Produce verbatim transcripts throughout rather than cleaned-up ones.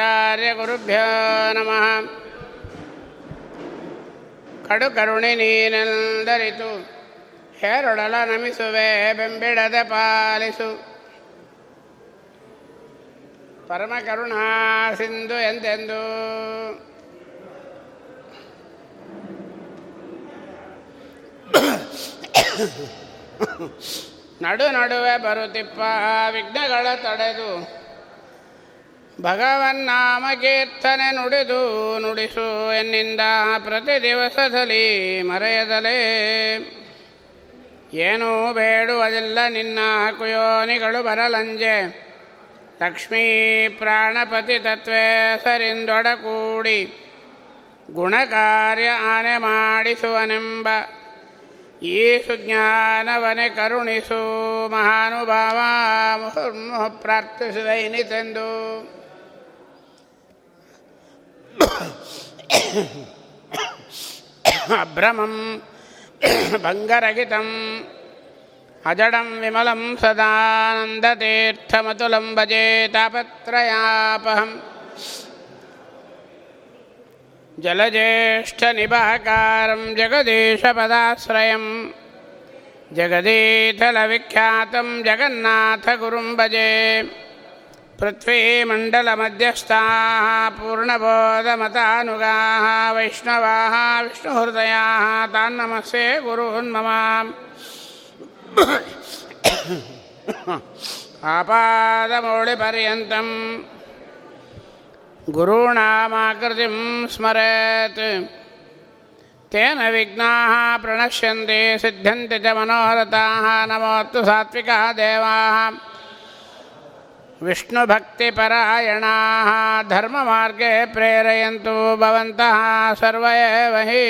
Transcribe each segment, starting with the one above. ಆಚಾರ್ಯ ಗುರುಭ್ಯೋ ನಮಃ. ಕಡು ಕರುಣೆ ನೀನೆಂದರಿತು, ಹೇರೊಡಲ ನಮಿಸುವೆ ಬೆಂಬಿಡದೆ ಪಾಲಿಸು. ಪರಮ ಕರುಣಾ ಸಿಂಧು ಎಂದೆಂದು ನಡು ನಡುವೆ ಬರುತ್ತಿಪ್ಪ ವಿಘ್ನಗಳ ತಡೆದು, ಭಗವನ್ನಾಮ ಕೀರ್ತನೆ ನುಡಿದು ನುಡಿಸು ಎನ್ನಿಂದ ಪ್ರತಿ ದಿವಸದಲ್ಲಿ ಮರೆಯದಲೇ. ಏನೂ ಬೇಡುವುದಿಲ್ಲ ನಿನ್ನ ಕುಯೋನಿಗಳು ಬರಲಂಜೆ, ಲಕ್ಷ್ಮೀ ಪ್ರಾಣಪತಿ ತತ್ವೇ ಸರಿಂದೊಡಕೂಡಿ ಗುಣಕಾರ್ಯ ಆನೆ ಮಾಡಿಸುವನೆಂಬ ಈ ಸುಜ್ಞಾನವನೇ ಕರುಣಿಸು ಮಹಾನುಭಾವ ಪ್ರಾರ್ಥಿಸುವೆ ಇನ್ನಿತೆಂದು. ಅಭ್ರಮಂ ಭಂಗರಹಿತಂ ಅಜಡಂ ವಿಮಲಂ ಸದಾನಂದತೀರ್ಥಮತುಲಂ ಭಜೆ ತಾಪತ್ರಯಾಪಹಂ. ಜಲಜೇಷ್ಠನಿಬಹಕಾರಂ ಜಗದೀಶಪದಾಶ್ರಯಂ ಜಗದೀತಲವಿಖ್ಯಾತಂ ಜಗನ್ನಾಥಗುರುಂ ಭಜೆ. ಪೃಥ್ವೀಮಂಡಲಮಧ್ಯಸ್ಥಾಃ ಪೂರ್ಣಬೋಧಮತಾನುಗಾಃ ವೈಷ್ಣವಾಃ ವಿಷ್ಣುಹೃದಯಾಃ ತಾನ್ ನಮಸ್ಸೇ ಗುರುನ್ ಮಮ. ಆಪಾದಮೌಳಿಪರ್ಯಂತಂ ಗುರುಣಾಮಾಕೃತಿಂ ಸ್ಮರೆತ್, ತೇನ ವಿಘ್ನಾಃ ಪ್ರಣಶ್ಯಂತೆ ಸಿದ್ಧಂತೆ ಚ ಮನೋರಥಾಃ. ನಮೋತ್ತು ಸಾತ್ವಿಕಾಃ ದೇವಾಃ ವಿಷ್ಣುಭಕ್ತಿಪರಾಯಣಾಃ, ಧರ್ಮಮಾರ್ಗೇ ಪ್ರೇರಯಂತು ಭವಂತಃ ಸರ್ವ ಏವ ಹಿ.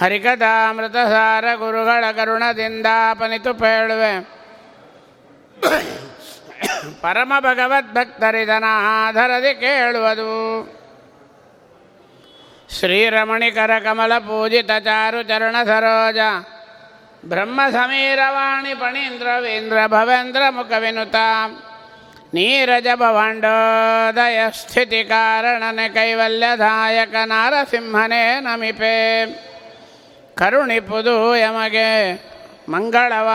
ಹರಿಕಥಾಮೃತಸಾರ ಗುರುಗಳ ಕರುಣದಿಂದ ಪನಿತು ಪೇಳುವೆ, ಪರಮ ಭಗವದ್ಭಕ್ತರಿದನ ಆಧರದಿ ಕೇಳುವುದು. ಶ್ರೀರಮಣಿಕರ ಕಮಲ ಪೂಜಿತ ಚಾರು ಚರಣ ಸರೋಜ, ಬ್ರಹ್ಮ ಸಮೀರವಾಣಿ ಪಣೀಂದ್ರ ವೀಂದ್ರ ಭವೇಂದ್ರ ಮುಖ ವಿನುತ. ನೀರಜ ಭವಾಂಡೋದಯ ಸ್ಥಿತಿ ಕಾರಣನೆ ಕೈವಲ್ಯದಾಯಕ ನಾರಸಿಂಹನೇ ನಮಿಪೆ. ಕರುಣಿಪುದು ಯಮಗೆ ಮಂಗಳವ,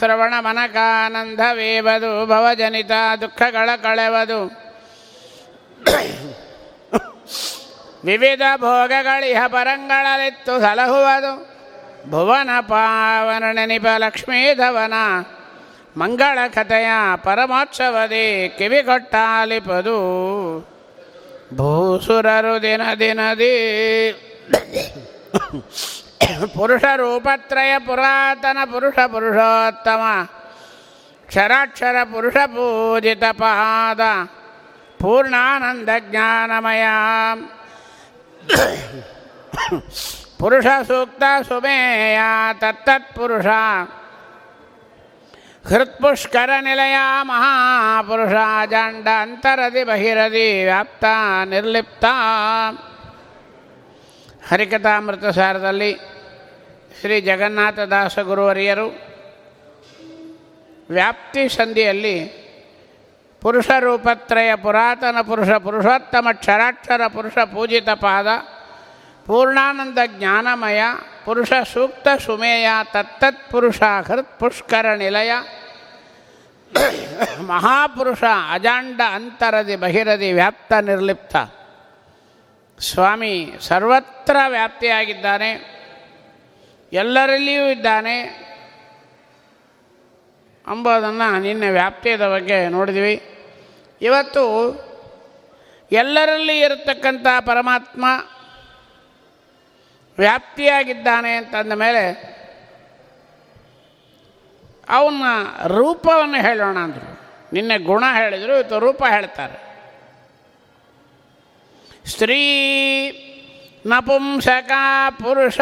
ಶ್ರವಣ ಮನಕಾನಂದವೀಬದು ಭವಜನಿತ ದುಃಖಗಳ ಕಳೆವದು. ವಿವಿಧ ಭೋಗಗಳಿಹ ಪರಂಗಳಲಿತ್ತು ಸಲಹುವುದು, ಭುವನ ಪಾವನ ನೆನಪ ಲಕ್ಷ್ಮೀಧವನ ಮಂಗಳ ಕಥೆಯ ಪರಮೋತ್ಸವದಿ ಕಿವಿ ಕೊಟ್ಟಾಲಿಪದು. ಭೂಸುರರು ದಿನ ದಿನದಿ ಪುರುಷ ರೂಪತ್ರಯ ಪುರಾತನ ಪುರುಷ ಪುರುಷೋತ್ತಮ ಕ್ಷರಾಕ್ಷರ ಪುರುಷ ಪೂಜಿತ ಪಾದ ಪೂರ್ಣಾನಂದ ಜ್ಞಾನಮಯ. ಪುರುಷ ಸೂಕ್ತ ಸುಮೇಯ ತತ್ತತ್ಪುರುಷ ಹೃತ್ಪುಷ್ಕರ ನಿಲಯ ಮಹಾಪುರುಷ. ಜಾಂಡ ಅಂತರದಿ ಬಹಿರದಿ ವ್ಯಾಪ್ತ ನಿರ್ಲಿಪ್ತ. ಹರಿಕಥಾಮೃತಸಾರದಲ್ಲಿ ಶ್ರೀ ಜಗನ್ನಾಥದಾಸ ಗುರುವರಿಯರು ವ್ಯಾಪ್ತಿ ಸಂಧಿಯಲ್ಲಿ ಪುರುಷರೂಪತ್ರಯ ಪುರಾತನ ಪುರುಷ ಪುರುಷೋತ್ತಮ ಕ್ಷರಾಕ್ಷರ ಪುರುಷ ಪೂಜಿತ ಪಾದ ಪೂರ್ಣಾನಂದ ಜ್ಞಾನಮಯ ಪುರುಷ ಸೂಕ್ತ ಸುಮೇಯ ತತ್ತತ್ಪುರುಷ ಹೃತ್ಪುಷ್ಕರ ನಿಲಯ ಮಹಾಪುರುಷ ಅಜಾಂಡ ಅಂತರದಿ ಬಹಿರದಿ ವ್ಯಾಪ್ತ ನಿರ್ಲಿಪ್ತ ಸ್ವಾಮಿ ಸರ್ವತ್ರ ವ್ಯಾಪ್ತಿಯಾಗಿದ್ದಾನೆ, ಎಲ್ಲರಲ್ಲಿಯೂ ಇದ್ದಾನೆ ಅಂಬೋದನ್ನು ನಿನ್ನೆ ವ್ಯಾಪ್ತಿಯದ ಬಗ್ಗೆ ನೋಡಿದ್ವಿ. ಇವತ್ತು ಎಲ್ಲರಲ್ಲಿ ಇರತಕ್ಕಂಥ ಪರಮಾತ್ಮ ವ್ಯಾಪ್ತಿಯಾಗಿದ್ದಾನೆ ಅಂತಂದ ಮೇಲೆ ಅವನ ರೂಪವನ್ನು ಹೇಳೋಣ ಅಂದರು. ನಿನ್ನೆ ಗುಣ ಹೇಳಿದರು, ಇವತ್ತು ರೂಪ ಹೇಳ್ತಾರೆ. ಸ್ತ್ರೀ ನಪುಂಸಕ ಪುರುಷ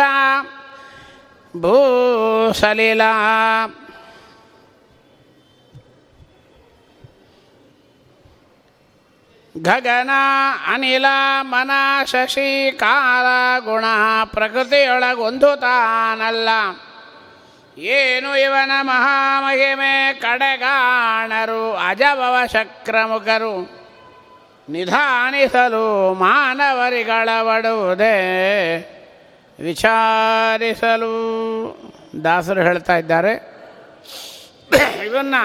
ಭೂಸಲೀಲ ಗಗನ ಅನಿಲ ಮನ ಶಶಿ ಕಾಲ ಗುಣ ಪ್ರಕೃತಿಯೊಳಗೊಂದು ತಾನಲ್ಲ. ಏನು ಇವನ ಮಹಾಮಹಿಮೆ ಕಡೆಗಾಣರು ಅಜಭವ ಶಕ್ರಮುಖರು, ನಿಧಾನಿಸಲು ಮಾನವರಿಗಳವಡುವುದೇ ವಿಚಾರಿಸಲು. ದಾಸರು ಹೇಳ್ತಾ ಇದ್ದಾರೆ. ಇದನ್ನು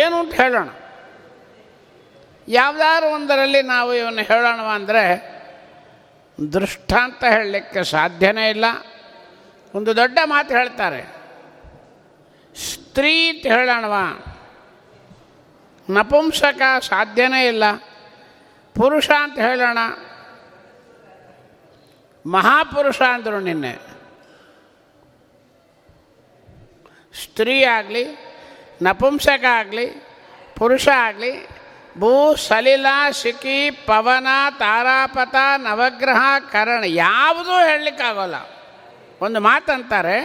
ಏನು ಅಂತ ಹೇಳೋಣ. ಯಾವುದಾದ್ರು ಒಂದರಲ್ಲಿ ನಾವು ಇವನ್ನ ಹೇಳೋಣ ಅಂದರೆ ದೃಷ್ಟಾಂತ ಹೇಳಲಿಕ್ಕೆ ಸಾಧ್ಯನೇ ಇಲ್ಲ. ಒಂದು ದೊಡ್ಡ ಮಾತು ಹೇಳ್ತಾರೆ, ಸ್ತ್ರೀ ಅಂತ ಹೇಳೋಣವ, ನಪುಂಸಕ ಸಾಧ್ಯನೇ ಇಲ್ಲ. ಪುರುಷ ಅಂತ ಹೇಳೋಣ, ಮಹಾಪುರುಷ ಅಂದರು ನಿನ್ನೆ. ಸ್ತ್ರೀ ಆಗಲಿ, ನಪುಂಸಕ ಆಗಲಿ, ಪುರುಷ ಆಗಲಿ, ಭೂ ಸಲಿಲ ಶಿಖಿ ಪವನ ತಾರಾಪಥ ನವಗ್ರಹ ಕರಣ ಯಾವುದೂ ಹೇಳಲಿಕ್ಕಾಗೋಲ್ಲ. ಒಂದು ಮಾತಂತಾರೆ,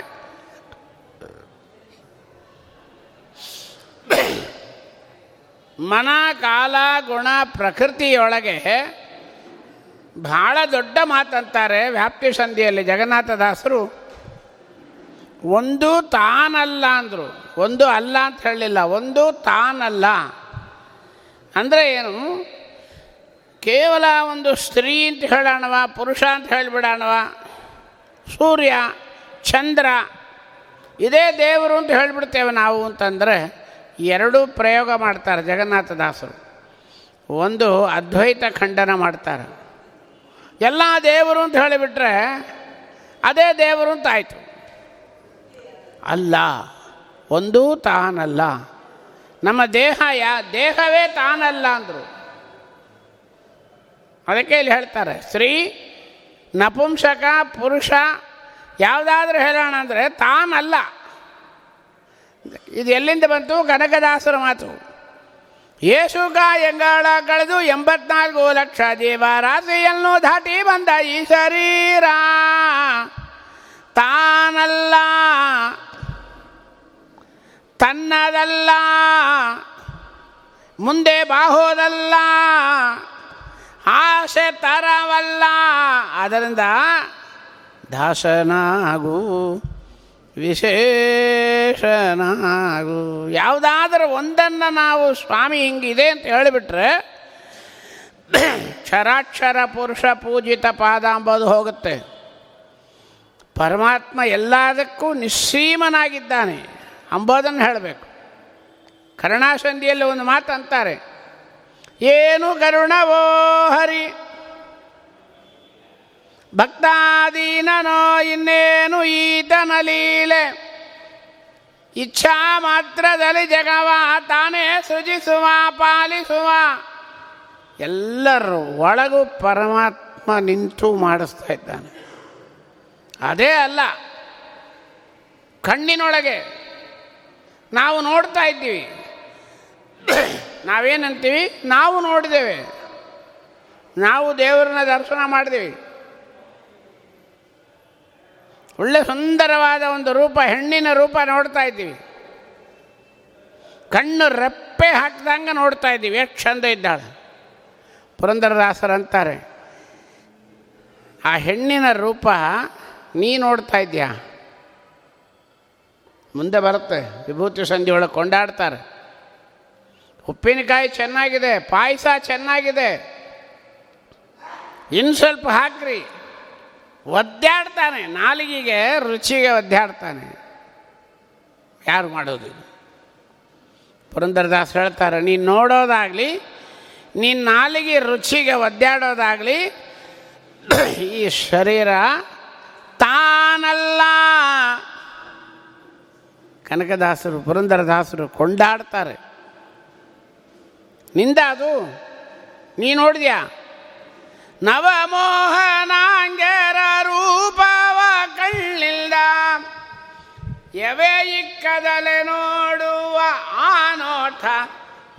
ಮನ ಕಾಲ ಗುಣ ಪ್ರಕೃತಿಯೊಳಗೆ ಬಹಳ ದೊಡ್ಡ ಮಾತಂತಾರೆ ವ್ಯಾಪ್ತಿಸಂಧಿಯಲ್ಲಿ ಜಗನ್ನಾಥದಾಸರು. ಒಂದು ತಾನಲ್ಲ ಅಂದರು, ಒಂದು ಅಲ್ಲ ಅಂತ ಹೇಳಲಿಲ್ಲ. ಒಂದು ತಾನಲ್ಲ ಅಂದರೆ ಏನು, ಕೇವಲ ಒಂದು ಸ್ತ್ರೀ ಅಂತ ಹೇಳೋಣವ, ಪುರುಷ ಅಂತ ಹೇಳಿಬಿಡೋಣವ, ಸೂರ್ಯ ಚಂದ್ರ ಇದೇ ದೇವರು ಅಂತ ಹೇಳಿಬಿಡ್ತೇವೆ ನಾವು ಅಂತಂದರೆ ಎರಡೂ ಪ್ರಯೋಗ ಮಾಡ್ತಾರೆ ಜಗನ್ನಾಥದಾಸರು. ಒಂದು ಅದ್ವೈತ ಖಂಡನ ಮಾಡ್ತಾರೆ, ಎಲ್ಲ ದೇವರು ಅಂತ ಹೇಳಿಬಿಟ್ರೆ ಅದೇ ದೇವರು ಅಂತಾಯಿತು. ಅಲ್ಲ, ಒಂದೂ ತಾನಲ್ಲ. ನಮ್ಮ ದೇಹ ಯಾ ದೇಹವೇ ತಾನಲ್ಲ ಅಂದರು. ಅದಕ್ಕೆ ಇಲ್ಲಿ ಹೇಳ್ತಾರೆ, ಸ್ತ್ರೀ ನಪುಂಸಕ ಪುರುಷ ಯಾವುದಾದ್ರೂ ಹೇಳೋಣ ಅಂದರೆ ತಾನಲ್ಲ. ಇದು ಎಲ್ಲಿಂದ ಬಂತು? ಕನಕದಾಸರ ಮಾತು. ಯೇಸುಗ ಎಂಗಾಳ ಕಳೆದು ಎಂಬತ್ನಾಲ್ಕು ಲಕ್ಷ ಜೀವ ರಾಶಿಯನ್ನು ದಾಟಿ ಬಂದ ಈ ಶರೀರ ತಾನಲ್ಲ, ತನ್ನದಲ್ಲ, ಮುಂದೆ ಬಾಹೋದಲ್ಲ, ಆಸೆ ತರವಲ್ಲ, ಅದರಿಂದ ದಾಸನಾಗು ವಿಶೇಷನಾಗು. ಯಾವುದಾದ್ರೂ ಒಂದನ್ನು ನಾವು ಸ್ವಾಮಿ ಹಿಂಗಿದೆ ಅಂತ ಹೇಳಿಬಿಟ್ರೆ ಕ್ಷರಾಕ್ಷರ ಪುರುಷ ಪೂಜಿತ ಪಾದ ಅಂಬೋದು ಹೋಗುತ್ತೆ. ಪರಮಾತ್ಮ ಎಲ್ಲದಕ್ಕೂ ನಿಸ್ಸೀಮನಾಗಿದ್ದಾನೆ ಅಂಬೋದನ್ನು ಹೇಳಬೇಕು. ಕರುಣಾಸಂಧಿಯಲ್ಲಿ ಒಂದು ಮಾತು ಅಂತಾರೆ, ಏನು ಕರುಣವೋ ಹರಿ ಭಕ್ತಾದೀನೋ ಇನ್ನೇನು ಈತನ ಲೀಲೆ, ಇಚ್ಛಾ ಮಾತ್ರದಲ್ಲಿ ಜಗವ ತಾನೇ ಸೃಜಿಸುವ ಪಾಲಿಸುವ. ಎಲ್ಲರೂ ಒಳಗೂ ಪರಮಾತ್ಮ ನಿಂತು ಮಾಡಿಸ್ತಾ ಇದ್ದಾನೆ. ಅದೇ ಅಲ್ಲ, ಕಣ್ಣಿನೊಳಗೆ ನಾವು ನೋಡ್ತಾ ಇದ್ದೀವಿ, ನಾವೇನಂತೀವಿ, ನಾವು ನೋಡಿದ್ದೇವೆ, ನಾವು ದೇವರನ್ನ ದರ್ಶನ ಮಾಡಿದೀವಿ. ಒಳ್ಳೆ ಸುಂದರವಾದ ಒಂದು ರೂಪ, ಹೆಣ್ಣಿನ ರೂಪ ನೋಡ್ತಾ ಇದ್ದೀವಿ, ಕಣ್ಣು ರೆಪ್ಪೆ ಹಾಕಿದಂಗೆ ನೋಡ್ತಾ ಇದ್ದೀವಿ, ಎಷ್ಟು ಚಂದ ಇದ್ದಾಳೆ. ಪುರಂದರದಾಸರಂತಾರೆ, ಆ ಹೆಣ್ಣಿನ ರೂಪ ನೀ ನೋಡ್ತಾ ಇದ್ದೀಯಾ. ಮುಂದೆ ಬರುತ್ತೆ, ವಿಭೂತಿ ಸಂಧಿ ಒಳಗೆ ಕೊಂಡಾಡ್ತಾರೆ, ಉಪ್ಪಿನಕಾಯಿ ಚೆನ್ನಾಗಿದೆ, ಪಾಯಸ ಚೆನ್ನಾಗಿದೆ, ಇನ್ನು ಸ್ವಲ್ಪ ಹಾಕ್ರಿ, ಒದ್ದಾಡ್ತಾನೆ, ನಾಲಿಗೆಗೆ ರುಚಿಗೆ ಒದ್ದಾಡ್ತಾನೆ. ಯಾರು ಮಾಡೋದು? ಪುರಂದರದಾಸ್ ಹೇಳ್ತಾರೆ, ನೀನು ನೋಡೋದಾಗಲಿ, ನೀನು ನಾಲಿಗೆ ರುಚಿಗೆ ಒದ್ದಾಡೋದಾಗಲಿ, ಈ ಶರೀರ ತಾನಲ್ಲ. ಕನಕದಾಸರು ಪುರಂದರದಾಸರು ಕೊಂಡಾಡ್ತಾರೆ. ನಿಂದ ಅದು ನೀ ನೋಡಿದ್ಯಾ? ನವಮೋಹನಾಂಗರ ರೂಪವ ಕಣ್ಣಿಲ್ದ ಎವೆ ಇಕ್ಕದಲೆ ನೋಡುವ ಆ ನೋಟ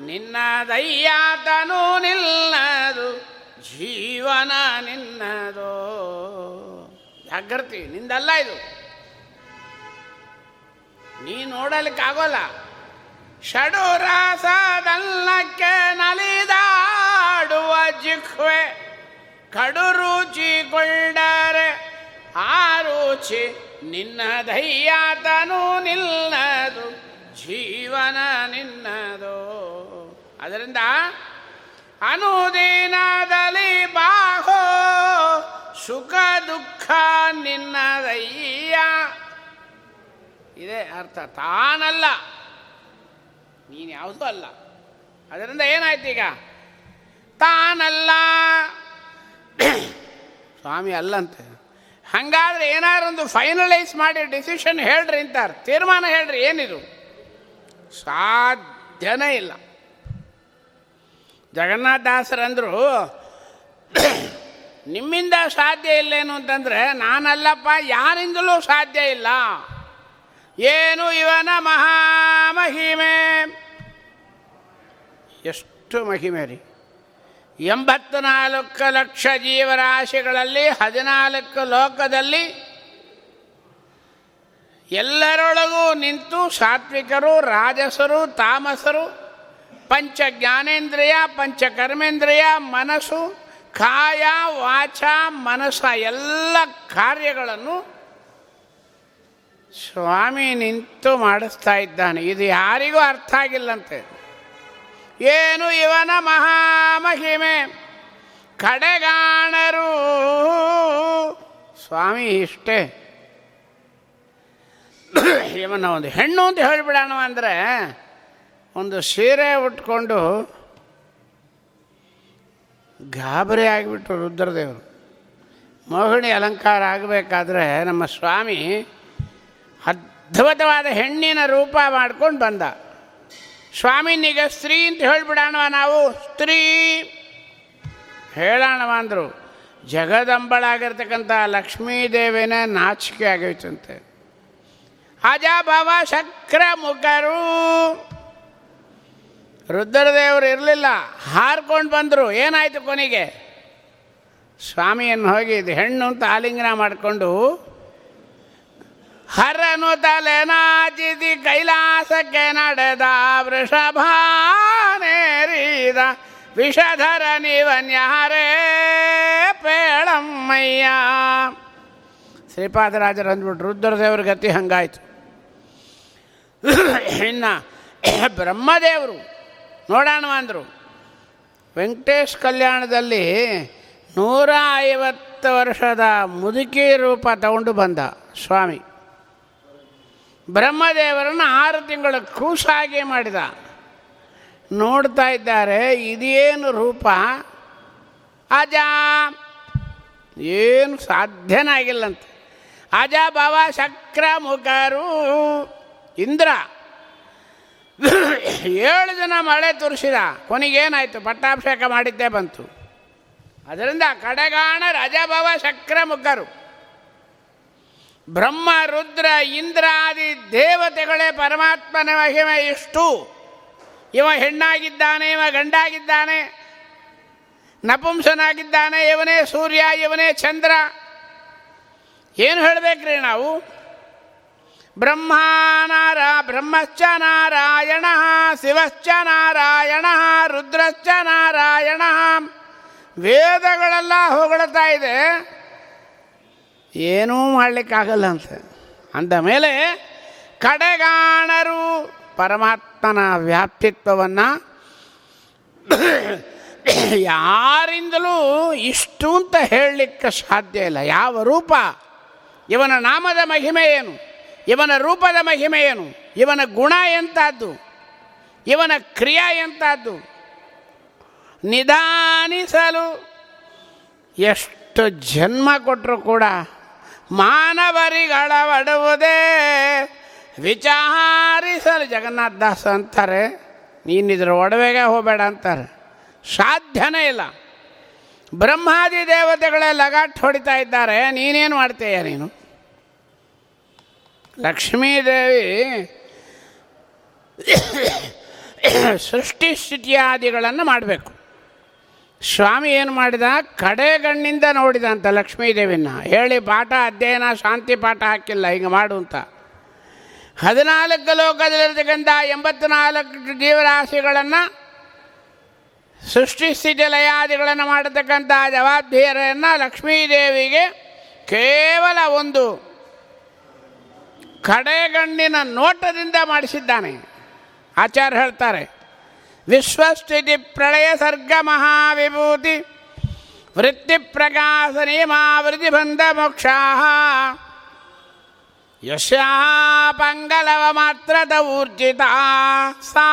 ನಿನ್ನದಯ್ಯಾತನೂ ನಿಲ್ಲದು ಜೀವನ ನಿನ್ನದು. ಜಾಗೃತಿ, ನಿಂದಲ್ಲ ಇದು, ನೀ ನೋಡಲಿಕ್ಕಾಗೋಲ್ಲ. ಷಡುರಾಸದಲ್ಲಕ್ಕೆ ನಲಿದಾಡುವ ಜಿಹ್ವೆ ಕಡು ರುಚಿಗೊಂಡರೆ ಆ ರುಚಿ ನಿನ್ನ ದಯ್ಯಾತನು ನಿಲ್ಲದು, ಜೀವನ ನಿನ್ನದು. ಅದರಿಂದ ಅನುದೀನದಲ್ಲಿ ಬಾಹೋ ಸುಖ ದುಃಖ ನಿನ್ನದಯ್ಯ. ಇದೇ ಅರ್ಥ. ತಾನಲ್ಲ, ನೀನು ಯಾವುದೂ ಅಲ್ಲ. ಅದರಿಂದ ಏನಾಯ್ತು ಈಗ? ತಾನಲ್ಲ, ಸ್ವಾಮಿ ಅಲ್ಲಂತೆ. ಹಾಗಾದರೆ ಏನಾರೊಂದು ಫೈನಲೈಸ್ ಮಾಡಿ ಡಿಸಿಷನ್ ಹೇಳ್ರಿ ಅಂತಾರೆ, ತೀರ್ಮಾನ ಹೇಳ್ರಿ. ಏನಿದು? ಸಾಧ್ಯನೇ ಇಲ್ಲ. ಜಗನ್ನಾಥದಾಸರಂದರು, ನಿಮ್ಮಿಂದ ಸಾಧ್ಯ ಇಲ್ಲೇನು ಅಂತಂದರೆ ನಾನಲ್ಲಪ್ಪ, ಯಾರಿಂದಲೂ ಸಾಧ್ಯ ಇಲ್ಲ. ಏನು ಇವನ ಮಹಾಮಹಿಮೆ! ಎಷ್ಟು ಮಹಿಮೆ ರೀ! ಎಂಬತ್ತು ನಾಲ್ಕು ಲಕ್ಷ ಜೀವರಾಶಿಗಳಲ್ಲಿ, ಹದಿನಾಲ್ಕು ಲೋಕದಲ್ಲಿ, ಎಲ್ಲರೊಳಗೂ ನಿಂತು ಸಾತ್ವಿಕರು, ರಾಜಸರು, ತಾಮಸರು, ಪಂಚ ಜ್ಞಾನೇಂದ್ರಿಯ, ಪಂಚ ಕರ್ಮೇಂದ್ರಿಯ, ಮನಸ್ಸು, ಕಾಯ, ವಾಚ, ಮನಸ್ಸ ಎಲ್ಲ ಕಾರ್ಯಗಳನ್ನು ಸ್ವಾಮಿ ನಿಂತು ಮಾಡಿಸ್ತಾ ಇದ್ದಾನೆ. ಇದು ಯಾರಿಗೂ ಅರ್ಥ ಆಗಿಲ್ಲಂತೆ. ಏನು ಇವನ ಮಹಾಮಹಿಮೆ ಕಡೆಗಾಣರು ಸ್ವಾಮಿ ಇಷ್ಟೇ. ಇವನ ಒಂದು ಹೆಣ್ಣು ಅಂತ ಹೇಳಿಬಿಡೋಣ ಅಂದರೆ, ಒಂದು ಸೀರೆ ಉಟ್ಕೊಂಡು ಗಾಬರಿ ಆಗಿಬಿಟ್ಟು ರುದ್ರದೇವರು. ಮೋಹಿಣಿ ಅಲಂಕಾರ ಆಗಬೇಕಾದ್ರೆ ನಮ್ಮ ಸ್ವಾಮಿ ಅದ್ಭುತವಾದ ಹೆಣ್ಣಿನ ರೂಪ ಮಾಡ್ಕೊಂಡು ಬಂದ. ಸ್ವಾಮಿನೀಗ ಸ್ತ್ರೀ ಅಂತ ಹೇಳಿಬಿಡೋಣವ ನಾವು. ಸ್ತ್ರೀ ಹೇಳೋಣವ ಅಂದರು. ಜಗದಂಬಳಾಗಿರ್ತಕ್ಕಂಥ ಲಕ್ಷ್ಮೀದೇವಿನ ನಾಚಿಕೆ ಆಗೋಯ್ತಂತೆ. ಅಜಾಭವ ಶಕ್ರ ಮುಖರು ರುದ್ರದೇವರು ಇರಲಿಲ್ಲ, ಹಾರ್ಕೊಂಡು ಬಂದರು. ಏನಾಯಿತು ಕೊನೆಗೆ? ಸ್ವಾಮಿಯನ್ನು ಹೋಗಿ ಇದು ಹೆಣ್ಣು ಅಂತ ಆಲಿಂಗನ ಮಾಡಿಕೊಂಡು ಹರನು ತಲೆನಾಚಿಸಿ ಕೈಲಾಸಕ್ಕೆ ನಡೆದ ವೃಷಭಾನೇರಿದ ವಿಷಧರ ನಿವನ್ಯಾರೇ ಪೇಳಮ್ಮಯ್ಯ. ಶ್ರೀಪಾದರಾಜರು ಅಂದ್ಬಿಟ್ಟು ರುದ್ರದೇವ್ರ ಗತಿ ಹಂಗಾಯಿತು. ಇನ್ನು ಬ್ರಹ್ಮದೇವರು ನೋಡೋಣ ಅಂದರು. ವೆಂಕಟೇಶ್ ಕಲ್ಯಾಣದಲ್ಲಿ ನೂರ ಐವತ್ತು ವರ್ಷದ ಮುದುಕಿ ರೂಪ ತಗೊಂಡು ಬಂದ ಸ್ವಾಮಿ. ಬ್ರಹ್ಮದೇವರನ್ನು ಆರು ತಿಂಗಳ ಕೂಸಾಗಿ ಮಾಡಿದ. ನೋಡ್ತಾ ಇದ್ದಾರೆ, ಇದೇನು ರೂಪ? ಅಜಾ ಏನು ಸಾಧ್ಯನಾಗಿಲ್ಲಂತೆ. ಅಜ ಭವ ಶಕ್ರ ಮುಖರು ಇಂದ್ರ ಏಳು ಜನ ಮಳೆ ತುರಿಸಿದ. ಕೊನೆಗೇನಾಯಿತು? ಪಟ್ಟಾಭಿಷೇಕ ಮಾಡಿದ್ದೇ ಬಂತು. ಅದರಿಂದ ಕಡೆಗಾಣ ರಜಭವ ಶಕ್ರ ಮುಖರು ಬ್ರಹ್ಮ ರುದ್ರ ಇಂದ್ರಾದಿ ದೇವತೆಗಳೇ ಪರಮಾತ್ಮನ ಮಹಿಮೆ ಇಷ್ಟು. ಇವ ಹೆಣ್ಣಾಗಿದ್ದಾನೆ, ಇವ ಗಂಡಾಗಿದ್ದಾನೆ, ನಪುಂಸನಾಗಿದ್ದಾನೆ, ಇವನೇ ಸೂರ್ಯ, ಇವನೇ ಚಂದ್ರ. ಏನು ಹೇಳಬೇಕ್ರಿ ನಾವು? ಬ್ರಹ್ಮನಾರ ಬ್ರಹ್ಮಶ್ಚ ನಾರಾಯಣ, ಶಿವಶ್ಚ ನಾರಾಯಣ, ರುದ್ರಶ್ಚ ನಾರಾಯಣ. ವೇದಗಳೆಲ್ಲ ಹೊಗಳ್ತಾ ಇದೆ, ಏನೂ ಮಾಡಲಿಕ್ಕಾಗಲ್ಲ ಅಂತ ಅಂದ ಮೇಲೆ ಕಡೆಗಾಣರು ಪರಮಾತ್ಮನ ವ್ಯಾಪ್ತಿತ್ವವನ್ನು. ಯಾರಿಂದಲೂ ಇಷ್ಟು ಅಂತ ಹೇಳಲಿಕ್ಕೆ ಸಾಧ್ಯ ಇಲ್ಲ. ಯಾವ ರೂಪ, ಇವನ ನಾಮದ ಮಹಿಮೆ ಏನು, ಇವನ ರೂಪದ ಮಹಿಮೆ ಏನು, ಇವನ ಗುಣ ಎಂಥದ್ದು, ಇವನ ಕ್ರಿಯಾ ಎಂಥದ್ದು, ನಿಧಾನಿಸಲು ಎಷ್ಟು ಜನ್ಮ ಕೊಟ್ಟರು ಕೂಡ ಮಾನವರಿಗಳವಡುವುದೇ ವಿಚಾರಿಸಲು. ಜಗನ್ನಾಥದಾಸ ಅಂತಾರೆ, ನೀನಿದ್ರ ಒಡವೆಗೆ ಹೋಗಬೇಡ ಅಂತಾರೆ. ಸಾಧ್ಯನೇ ಇಲ್ಲ. ಬ್ರಹ್ಮಾದಿ ದೇವತೆಗಳೇ ಲಗಾಟ್ ಹೊಡಿತಾ ಇದ್ದಾರೆ, ನೀನೇನು ಮಾಡ್ತೀಯ? ನೀನು ಲಕ್ಷ್ಮೀದೇವಿ ಸೃಷ್ಟಿ ಸ್ಥಿತಿಯಾದಿಗಳನ್ನು ಮಾಡಬೇಕು. ಸ್ವಾಮಿ ಏನು ಮಾಡಿದ? ಕಡೆಗಣ್ಣಿಂದ ನೋಡಿದಂಥ ಲಕ್ಷ್ಮೀದೇವಿನ. ಹೇಳಿ ಪಾಠ ಅಧ್ಯಯನ ಶಾಂತಿ ಪಾಠ ಹಾಕಿಲ್ಲ ಹಿಂಗೆ ಮಾಡು ಅಂತ. ಹದಿನಾಲ್ಕು ಲೋಕದಲ್ಲಿರ್ತಕ್ಕಂಥ ಎಂಬತ್ತು ನಾಲ್ಕು ಜೀವರಾಶಿಗಳನ್ನು ಸೃಷ್ಟಿ ಸ್ಥಿತಿ ಲಯಾದಿಗಳನ್ನು ಮಾಡತಕ್ಕಂಥ ಜವಾಬ್ದಾರಿಯನ್ನು ಲಕ್ಷ್ಮೀದೇವಿಗೆ ಕೇವಲ ಒಂದು ಕಡೆಗಣ್ಣಿನ ನೋಟದಿಂದ ಮಾಡಿಸಿದ್ದಾನೆ. ಆಚಾರ್ಯ ಹೇಳ್ತಾರೆ, ವಿಶ್ವಸ್ಥಿತಿ ಪ್ರಳಯ ಸರ್ಗ ಮಹಾವಿಭೂತಿ ವೃತ್ತಿ ಪ್ರಕಾಶನೇ ಮಾವೃತಿ ಬಂಧ ಮೋಕ್ಷಾಃ ಯಶ್ಯಾ ಪಂಗಲವ ಮಾತ್ರದ ಊರ್ಜಿತ ಸಾ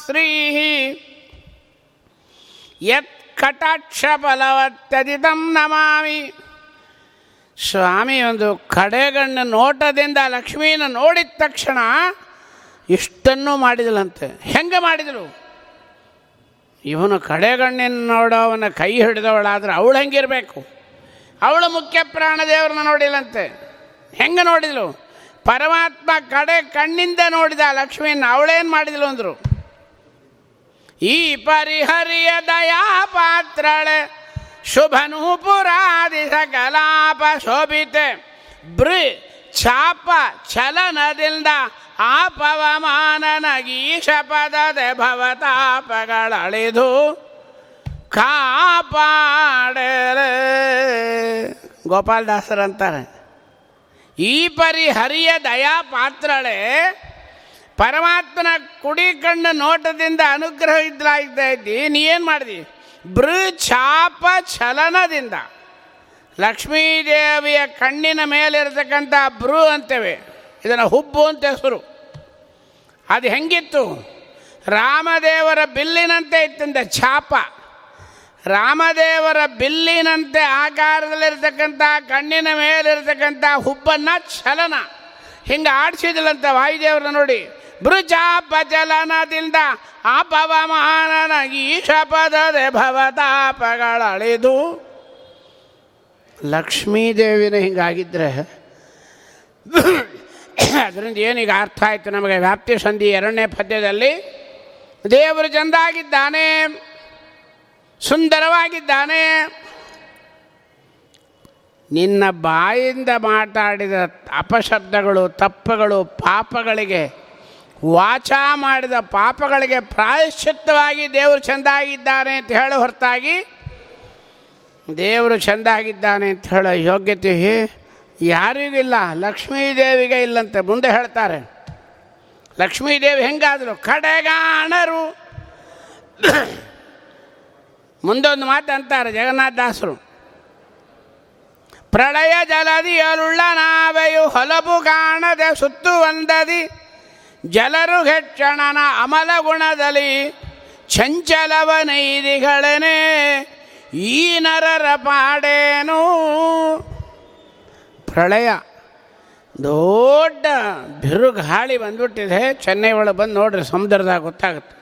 ಶ್ರೀ ಯತ್ ಕಟಾಕ್ಷ ಫಲವತ್ಯಜಿತಂ ನಮಾಮಿ. ಸ್ವಾಮಿ ಒಂದು ಕಡೆಗಣ್ಣ ನೋಟದಿಂದ ಲಕ್ಷ್ಮೀನ ನೋಡಿದ ತಕ್ಷಣ ಇಷ್ಟನ್ನು ಮಾಡಿದಳಂತೆ. ಹೆಂಗೆ ಮಾಡಿದಳು? ಇವನು ಕಡೆಗಣ್ಣಿನ ನೋಡೋವನ್ನ ಕೈ ಹಿಡಿದವಳಾದ್ರೆ ಅವಳು ಹೆಂಗಿರಬೇಕು? ಅವಳು ಮುಖ್ಯ ಪ್ರಾಣದೇವರನ್ನ ನೋಡಿಲ್ಲಂತೆ. ಹೆಂಗೆ ನೋಡಿದಳು? ಪರಮಾತ್ಮ ಕಡೆ ಕಣ್ಣಿಂದ ನೋಡಿದ ಲಕ್ಷ್ಮೀನ. ಅವಳೇನು ಮಾಡಿದಳು ಅಂದರು? ಈ ಪರಿಹರಿಯ ದಯಾ ಪಾತ್ರಳೆ ಶುಭನು ಪುರಾದಿ ಸಕಲಾಪ ಶೋಭಿತೆ ಬೃ ಛಾಪ ಚಲನದಿಂದ ಆಪವಮಾನನಗೀಶ ಪದದೆ ಭವತಾಪಗಳಳಿದು ಕಾಪಾಡಲೆ. ಗೋಪಾಲದಾಸರಂತಾರೆ, ಈ ಪರಿ ಹರಿಯ ದಯಾ ಪಾತ್ರಳೆ, ಪರಮಾತ್ಮನ ಕುಡಿ ಕಣ್ಣು ನೋಟದಿಂದ ಅನುಗ್ರಹ ಇದ್ಲಾಗ್ತಾ ಇದ್ದಿ, ನೀ ಏನು ಮಾಡಿದಿ? ಬೃ ಛಾಪ ಚಲನದಿಂದ ಲಕ್ಷ್ಮೀದೇವಿಯ ಕಣ್ಣಿನ ಮೇಲಿರತಕ್ಕಂಥ ಬೃ ಅಂತೇವೆ, ಇದನ್ನು ಹುಬ್ಬು ಅಂತ ಹೆಸರು. ಅದು ಹೆಂಗಿತ್ತು? ರಾಮದೇವರ ಬಿಲ್ಲಿನಂತೆ ಇತ್ತಂತ ಛಾಪ. ರಾಮದೇವರ ಬಿಲ್ಲಿನಂತೆ ಆಕಾರದಲ್ಲಿರ್ತಕ್ಕಂಥ ಕಣ್ಣಿನ ಮೇಲಿರ್ತಕ್ಕಂಥ ಹುಬ್ಬನ್ನು ಚಲನ ಹಿಂಗೆ ಆಡಿಸಿದಳಂತ ವಾಯುದೇವರ ನೋಡಿ. ಬೃಜಾಪ ಚಲನದಿಂದ ಆಪವ ಮಹಾನನಗಿ ಶಪದೇ ಭವತಾಪಗಳಳಿದು. ಲಕ್ಷ್ಮೀದೇವಿನ ಹಿಂಗಾಗಿದ್ದರೆ ಅದರಿಂದ ಏನೀಗ ಅರ್ಥ ಆಯಿತು ನಮಗೆ. ವ್ಯಾಪ್ತಿ ಸಂಧಿ ಎರಡನೇ ಪದ್ಯದಲ್ಲಿ ದೇವರು ಚಂದಾಗಿದ್ದಾನೆ, ಸುಂದರವಾಗಿದ್ದಾನೆ. ನಿನ್ನ ಬಾಯಿಂದ ಮಾತಾಡಿದ ಅಪಶಬ್ದಗಳು, ತಪ್ಪುಗಳು, ಪಾಪಗಳಿಗೆ ವಾಚ ಮಾಡಿದ ಪಾಪಗಳಿಗೆ ಪ್ರಾಯಶ್ಚಿತ್ತವಾಗಿ ದೇವರು ಚೆಂದಾಗಿದ್ದಾನೆ ಅಂತ ಹೇಳೋ ಹೊರತಾಗಿ ದೇವರು ಚೆಂದಾಗಿದ್ದಾನೆ ಅಂತ ಹೇಳೋ ಯೋಗ್ಯತೆ ಯಾರಿಗಿಲ್ಲ, ಲಕ್ಷ್ಮೀದೇವಿಗೆ ಇಲ್ಲಂತೆ. ಮುಂದೆ ಹೇಳ್ತಾರೆ, ಲಕ್ಷ್ಮೀದೇವಿ ಹೆಂಗಾದರು ಕಡೆಗಾಣರು. ಮುಂದೊಂದು ಮಾತು ಅಂತಾರೆ ಜಗನ್ನಾಥ ದಾಸರು, ಪ್ರಳಯ ಜಲದಿ ಅರುಳ್ಳ ನಾವೆಯು ಹೊಲಬು ಕಾಣದೆ ಸುತ್ತು ಒಂದದಿ ಜಲರು ಘೆಕ್ಷಣನ ಅಮಲ ಗುಣದಲ್ಲಿ ಚಂಚಲವನೈದಿಗಳನೆ ಈ ನರರ ಪಾಡೇನು. ಪ್ರಳಯ ದೊಡ್ಡ ಬಿರುಗಾಳಿ ಬಂದ್ಬಿಟ್ಟಿದೆ, ಚೆನ್ನೈ ಒಳಗೆ ಬಂದು ನೋಡ್ರಿ, ಸಮುದ್ರದಾಗ ಗೊತ್ತಾಗುತ್ತೆ.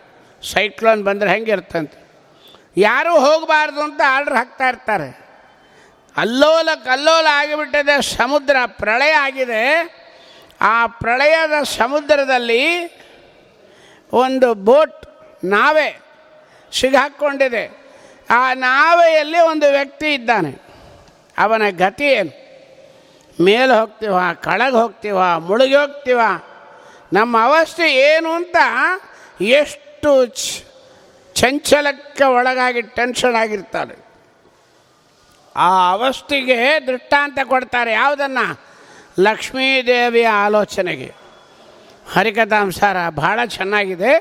ಸೈಕ್ಲೋನ್ ಬಂದರೆ ಹೆಂಗಿರ್ತಂತೆ. ಯಾರೂ ಹೋಗಬಾರ್ದು ಅಂತ ಆರ್ಡ್ರ್ ಹಾಕ್ತಾ ಇರ್ತಾರೆ. ಅಲ್ಲೋಲ ಕಲ್ಲೋಲ ಆಗಿಬಿಟ್ಟಿದೆ ಸಮುದ್ರ, ಪ್ರಳಯ ಆಗಿದೆ. ಆ ಪ್ರಳಯದ ಸಮುದ್ರದಲ್ಲಿ ಒಂದು ಬೋಟ್, ನಾವೆ ಸಿಗಾಕ್ಕೊಂಡಿದೆ. ಆ ನಾವೆಯಲ್ಲಿ ಒಂದು ವ್ಯಕ್ತಿ ಇದ್ದಾನೆ. ಅವನ ಗತಿ ಏನು? ಮೇಲೆ ಹೋಗ್ತೀವ, ಕಳಗೆ ಹೋಗ್ತೀವ, ಮುಳುಗಿ ಹೋಗ್ತೀವ, ನಮ್ಮ ಅವಸ್ಥೆ ಏನು ಅಂತ ಎಷ್ಟು ಚಂಚಲಕ್ಕೆ ಒಳಗಾಗಿ ಟೆನ್ಷನ್ ಆಗಿರ್ತಾರೆ. ಆ ಅವಸ್ಥೆಗೆ ದೃಷ್ಟಾಂತ ಕೊಡ್ತಾರೆ. ಯಾವುದನ್ನು? ಲಕ್ಷ್ಮೀದೇವಿಯ ಆಲೋಚನೆಗೆ. ಹರಿಕಥಾಂಸಾರ ಭಾಳ ಚೆನ್ನಾಗಿದೆ.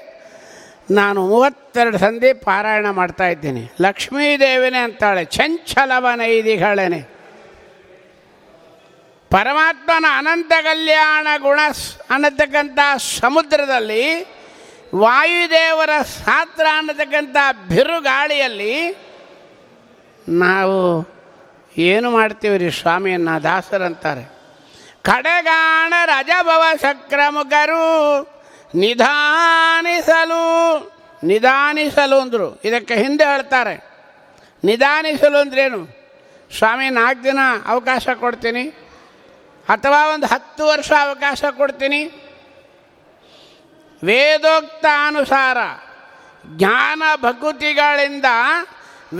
ನಾನು ಮೂವತ್ತೆರಡು ಸಂಧಿ ಪಾರಾಯಣ ಮಾಡ್ತಾಯಿದ್ದೀನಿ. ಲಕ್ಷ್ಮೀದೇವಿನೇ ಅಂತಾಳೆ, ಚಂಚಲವನೈದಿಗಳೇನೆ. ಪರಮಾತ್ಮನ ಅನಂತ ಕಲ್ಯಾಣ ಗುಣ ಅನ್ನತಕ್ಕಂಥ ಸಮುದ್ರದಲ್ಲಿ, ವಾಯುದೇವರ ಸಾತ್ರ ಅನ್ನತಕ್ಕಂಥ ಬಿರುಗಾಳಿಯಲ್ಲಿ ನಾವು ಏನು ಮಾಡ್ತೀವಿ ರೀ ಸ್ವಾಮಿಯನ್ನು ದಾಸರಂತಾರೆ. ಕಡೆಗಾಣ ರಜಭವ ಸಕ್ರಮುಖರು ನಿಧಾನಿಸಲು ನಿಧಾನಿಸಲು ಅಂದರು. ಇದಕ್ಕೆ ಹಿಂದೆ ಹೇಳ್ತಾರೆ, ನಿಧಾನಿಸಲು ಅಂದ್ರೇನು? ಸ್ವಾಮಿ ನಾಲ್ಕು ದಿನ ಅವಕಾಶ ಕೊಡ್ತೀನಿ, ಅಥವಾ ಒಂದು ಹತ್ತು ವರ್ಷ ಅವಕಾಶ ಕೊಡ್ತೀನಿ. ವೇದೋಕ್ತಾನುಸಾರ ಜ್ಞಾನ ಭಕುತಿಗಳಿಂದ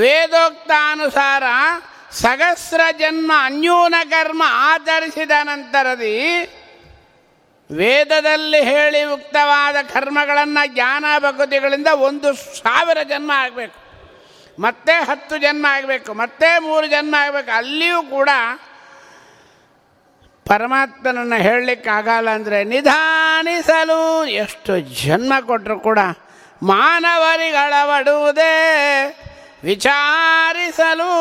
ವೇದೋಕ್ತಾನುಸಾರ ಸಹಸ್ರ ಜನ್ಮ ಅನ್ಯೂನ ಕರ್ಮ ಆಚರಿಸಿದ ನಂತರದಿ ವೇದದಲ್ಲಿ ಹೇಳಿ ಉಕ್ತವಾದ ಕರ್ಮಗಳನ್ನು ಜ್ಞಾನ ಭಕುತಿಗಳಿಂದ ಒಂದು ಸಾವಿರ ಜನ್ಮ ಆಗಬೇಕು, ಮತ್ತೆ ಹತ್ತು ಜನ್ಮ ಆಗಬೇಕು, ಮತ್ತೆ ಮೂರು ಜನ್ಮ ಆಗಬೇಕು. ಅಲ್ಲಿಯೂ ಕೂಡ ಪರಮಾತ್ಮನನ್ನು ಹೇಳಲಿಕ್ಕಾಗಲ್ಲ ಅಂದರೆ ನಿಧಾನಿಸಲು ಎಷ್ಟು ಜನ್ಮ ಕೊಟ್ಟರು ಕೂಡ ಮಾನವರಿಗಳವಡುವುದೇ ವಿಚಾರಿಸಲು.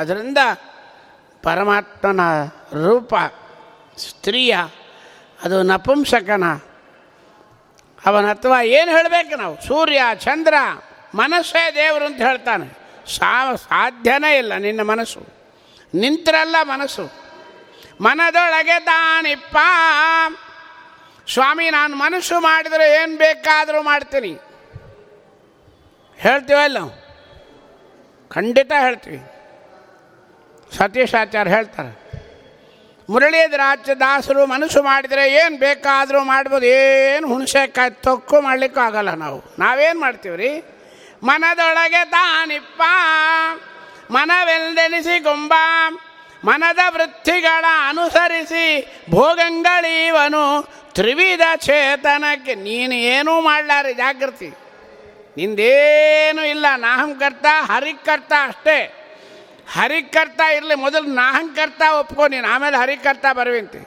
ಅದರಿಂದ ಪರಮಾತ್ಮನ ರೂಪ ಸ್ತ್ರೀಯ, ಅದು ನಪುಂಸಕನ, ಅವನ ಅಥವಾ ಏನು ಹೇಳಬೇಕು ನಾವು? ಸೂರ್ಯ ಚಂದ್ರ ಮನಸ್ಸೇ ದೇವರು ಅಂತ ಹೇಳ್ತಾನೆ. ಸಾ ಸಾಧ್ಯನೇ ಇಲ್ಲ. ನಿನ್ನ ಮನಸ್ಸು ನಿಂತರಲ್ಲ, ಮನಸ್ಸು ಮನದೊಳಗೆ ತಾನಿಪ್ಪ ಸ್ವಾಮಿ, ನಾನು ಮನಸ್ಸು ಮಾಡಿದರೆ ಏನು ಬೇಕಾದರೂ ಮಾಡ್ತೀನಿ ಹೇಳ್ತೀವಲ್ಲ ನಾವು, ಖಂಡಿತ ಹೇಳ್ತೀವಿ. ಸತೀಶ್ ಆಚಾರ್ಯ ಹೇಳ್ತಾರೆ, ಮುರಳೀಧರಾಚ ದಾಸರು ಮನಸ್ಸು ಮಾಡಿದರೆ ಏನು ಬೇಕಾದರೂ ಮಾಡ್ಬೋದು, ಏನು ಹುಣಸೆಕಾಯಿ ತೊಕ್ಕು ಮಾಡಲಿಕ್ಕೂ ಆಗಲ್ಲ ನಾವು. ನಾವೇನು ಮಾಡ್ತೀವ್ರಿ? ಮನದೊಳಗೆ ತಾನಿಪ್ಪ ಮನವೆಲ್ದೆನಿಸಿ ಗೊಂಬ ಮನದ ವೃತ್ತಿಗಳ ಅನುಸರಿಸಿ ಭೋಗಂಗಳೀವನು ತ್ರಿವಿಧ ಚೇತನಕ್ಕೆ. ನೀನು ಏನೂ ಮಾಡಲಾರೆ, ಜಾಗೃತಿ, ನಿಂದೇನೂ ಇಲ್ಲ. ನಾಹಂಕರ್ತ ಹರಿಕರ್ತ ಅಷ್ಟೇ. ಹರಿಕರ್ತ ಇರಲಿ, ಮೊದಲು ನಾಹಂಕರ್ತ ಒಪ್ಕೊ ನೀನು, ಆಮೇಲೆ ಹರಿಕರ್ತ ಬರುವಂತೆ.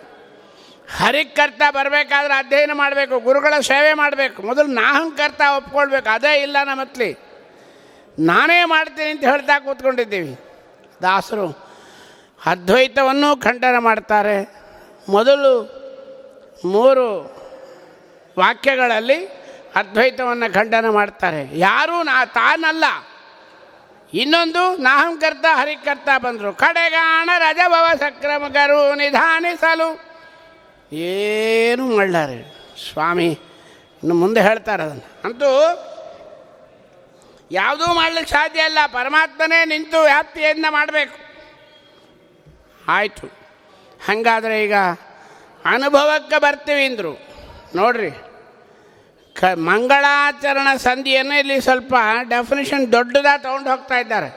ಹರಿಕರ್ತ ಬರಬೇಕಾದ್ರೆ ಅಧ್ಯಯನ ಮಾಡಬೇಕು, ಗುರುಗಳ ಸೇವೆ ಮಾಡಬೇಕು. ಮೊದಲು ನಾಹಂಕರ್ತ ಒಪ್ಕೊಳ್ಬೇಕು. ಅದೇ ಇಲ್ಲ ನಮ್ಮ ಹತ್ಲಿ. ನಾನೇ ಮಾಡ್ತೀನಿ ಅಂತ ಹೇಳ್ತಾ ಕೂತ್ಕೊಂಡಿದ್ದೀವಿ. ದಾಸರು ಅದ್ವೈತವನ್ನು ಖಂಡನ ಮಾಡ್ತಾರೆ. ಮೊದಲು ಮೂರು ವಾಕ್ಯಗಳಲ್ಲಿ ಅದ್ವೈತವನ್ನು ಖಂಡನ ಮಾಡ್ತಾರೆ. ಯಾರೂ ನಾ ತಾನಲ್ಲ, ಇನ್ನೊಂದು ನಾಹಂಕರ್ತ ಹರಿಕರ್ತ ಬಂದರು. ಕಡೆಗಾಣ ರಜಭವ ಸಕ್ರಮಕರು ನಿಧಾನಿಸಲು ಏನೂ ಮಾಡ್ಲಾರೆ ಸ್ವಾಮಿ. ಇನ್ನು ಮುಂದೆ ಹೇಳ್ತಾರೆ ಅದನ್ನು. ಅಂತೂ ಯಾವುದೂ ಮಾಡ್ಲಿಕ್ಕೆ ಸಾಧ್ಯ ಇಲ್ಲ, ಪರಮಾತ್ಮನೇ ನಿಂತು ವ್ಯಾಪ್ತಿಯಿಂದ ಮಾಡಬೇಕು. ಆಯಿತು, ಹಾಗಾದರೆ ಈಗ ಅನುಭವಕ್ಕೆ ಬರ್ತೀವಿ ಅಂದರು. ನೋಡ್ರಿ, ಕ ಮಂಗಳಾಚರಣ ಸಂಧಿಯನ್ನು ಇಲ್ಲಿ ಸ್ವಲ್ಪ ಡೆಫಿನಿಷನ್ ದೊಡ್ಡದಾಗಿ ತೊಗೊಂಡು ಹೋಗ್ತಾ ಇದ್ದಾರೆ.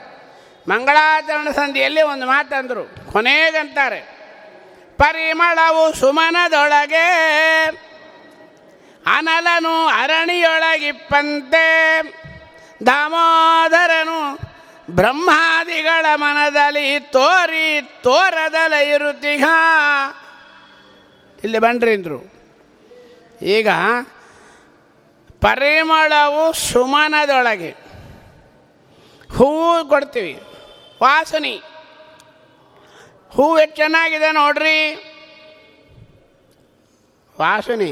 ಮಂಗಳಾಚರಣ ಸಂಧಿಯಲ್ಲಿ ಒಂದು ಮಾತಂದರು, ಕೊನೆಗಂತಾರೆ, ಪರಿಮಳವು ಸುಮನದೊಳಗೆ ಅನಲನು ಅರಣಿಯೊಳಗಿಪ್ಪಂತೆ ದಾಮೋದರನು ಬ್ರಹ್ಮಾದಿಗಳ ಮನದಲ್ಲಿ ತೋರಿ ತೋರದಲ ಇರುತ್ತಿಗ. ಇಲ್ಲಿ ಬನ್ರಿ ಅಂದರು. ಈಗ ಪರಿಮಳವು ಸುಮನದೊಳಗೆ, ಹೂವು ಕೊಡ್ತೀವಿ ವಾಸನೆ, ಹೂವು ಎಷ್ಟು ಚೆನ್ನಾಗಿದೆ ನೋಡ್ರಿ, ವಾಸನೆ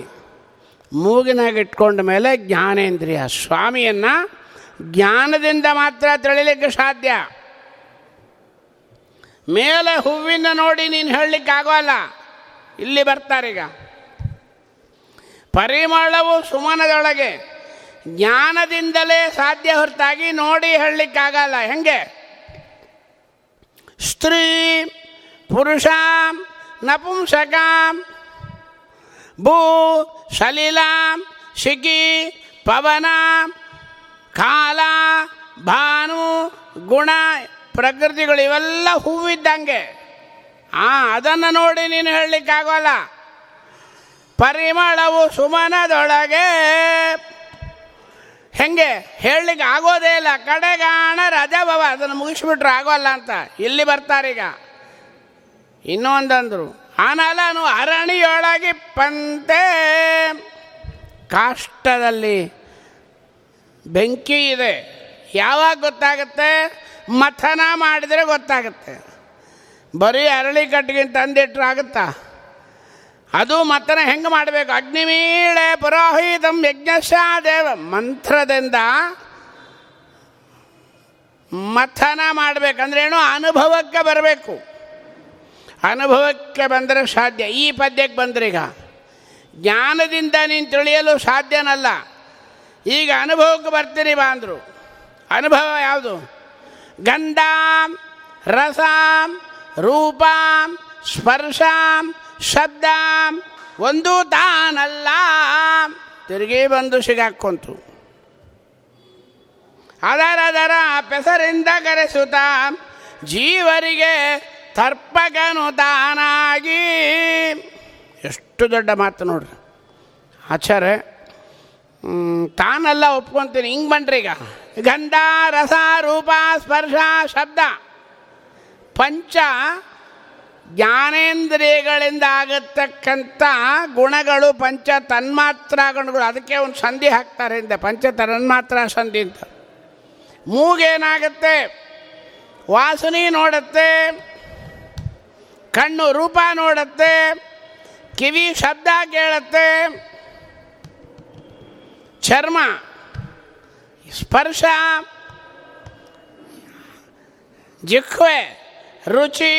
ಮೂಗಿನಾಗ ಇಟ್ಕೊಂಡ ಮೇಲೆ ಜ್ಞಾನೇಂದ್ರಿಯ ಸ್ವಾಮಿಯನ್ನು ಜ್ಞಾನದಿಂದ ಮಾತ್ರ ತಿಳಿಲಿಕ್ಕೆ ಸಾಧ್ಯ. ಮೇಲೆ ಹೂವಿನ ನೋಡಿ ನೀನು ಹೇಳಲಿಕ್ಕಾಗೋಲ್ಲ. ಇಲ್ಲಿ ಬರ್ತಾರೀಗ, ಪರಿಮಳವು ಸುಮನದೊಳಗೆ ಜ್ಞಾನದಿಂದಲೇ ಸಾಧ್ಯ ಹೊರತಾಗಿ ನೋಡಿ ಹೇಳಲಿಕ್ಕಾಗಲ್ಲ. ಹೆಂಗೆ? ಸ್ತ್ರೀ ಪುರುಷ ನಪುಂಸಕ ಭೂ ಸಲಿಲ ಶಿಖಿ ಪವನ ಕಾಲ ಭಾನು ಗುಣ ಪ್ರಕೃತಿಗಳು ಇವೆಲ್ಲ ಹೂವಿದ್ದಂಗೆ. ಆ ಅದನ್ನು ನೋಡಿ ನೀನು ಹೇಳಲಿಕ್ಕಾಗೋಲ್ಲ. ಪರಿಮಳವು ಸುಮನದೊಳಗೆ ಹೆಂಗೆ ಹೇಳಲಿಕ್ಕೆ ಆಗೋದೇ ಇಲ್ಲ. ಕಡೆಗಾಣ ರಜಭವ, ಅದನ್ನು ಮುಗಿಸ್ಬಿಟ್ರೆ ಆಗೋಲ್ಲ ಅಂತ ಇಲ್ಲಿ ಬರ್ತಾರೀಗ. ಇನ್ನೊಂದಂದರು, ಅನಲನು ಅರಣಿಯೊಳಗಿ ಪಂತೆ, ಕಾಷ್ಟದಲ್ಲಿ ಬೆಂಕಿ ಇದೆ. ಯಾವಾಗ ಗೊತ್ತಾಗುತ್ತೆ? ಮಥನ ಮಾಡಿದರೆ ಗೊತ್ತಾಗುತ್ತೆ. ಬರೀ ಅರಳಿ ಕಟ್ಟಿಗೆ ತಂದಿಟ್ರೆ ಆಗುತ್ತಾ? ಅದು ಮಥನ ಹೆಂಗೆ ಮಾಡಬೇಕು? ಅಗ್ನಿಮೀಳೆ ಪುರೋಹಿತಂ ಯಜ್ಞಶಾ ದೇವ ಮಂತ್ರದಿಂದ ಮಥನ ಮಾಡಬೇಕಂದ್ರೇನು? ಅನುಭವಕ್ಕೆ ಬರಬೇಕು. ಅನುಭವಕ್ಕೆ ಬಂದರೆ ಸಾಧ್ಯ. ಈ ಪದ್ಯಕ್ಕೆ ಬಂದ್ರೀಗ, ಜ್ಞಾನದಿಂದ ನೀನು ತಿಳಿಯಲು ಸಾಧ್ಯನಲ್ಲ. ಈಗ ಅನುಭವಕ್ಕೆ ಬರ್ತೀರಿ ಬಾ ಅಂದರು. ಅನುಭವ ಯಾವುದು? ಗಂಧ ರಸ ರೂಪ ಸ್ಪರ್ಶ ಶಬ್ದ ಒಂದು ತಾನಲ್ಲ. ತಿರುಗಿ ಬಂದು ಸಿಗಾಕೊಂತು. ಅದರದರ ಪೆಸರಿಂದ ಕರೆಸುತ್ತ ಜೀವರಿಗೆ ತರ್ಪಕನು ತಾನಾಗಿ. ಎಷ್ಟು ದೊಡ್ಡ ಮಾತು ನೋಡ್ರಿ ಆಚಾರ್ಯ. ತಾನೆಲ್ಲ ಒಪ್ಕೊತೀನಿ, ಹಿಂಗೆ ಬನ್ರಿ ಈಗ. ಗಂಧ ರಸ ರೂಪ ಸ್ಪರ್ಶ ಶಬ್ದ ಪಂಚ ಜ್ಞಾನೇಂದ್ರಿಯಗಳಿಂದ ಆಗತಕ್ಕಂಥ ಗುಣಗಳು ಪಂಚ ತನ್ಮಾತ್ರ ಗುಣಗಳು. ಅದಕ್ಕೆ ಒಂದು ಸಂಧಿ ಹಾಕ್ತಾರೆ ಹಿಂದೆ, ಪಂಚ ತನ್ಮಾತ್ರ ಸಂಧಿ ಅಂತ. ಮೂಗೇನಾಗುತ್ತೆ? ವಾಸನೆ ನೋಡುತ್ತೆ, ಕಣ್ಣು ರೂಪ ನೋಡುತ್ತೆ, ಕಿವಿ ಶಬ್ದ ಕೇಳುತ್ತೆ, ಚರ್ಮ ಸ್ಪರ್ಶ, ಜಿಹ್ವೆ ರುಚಿ.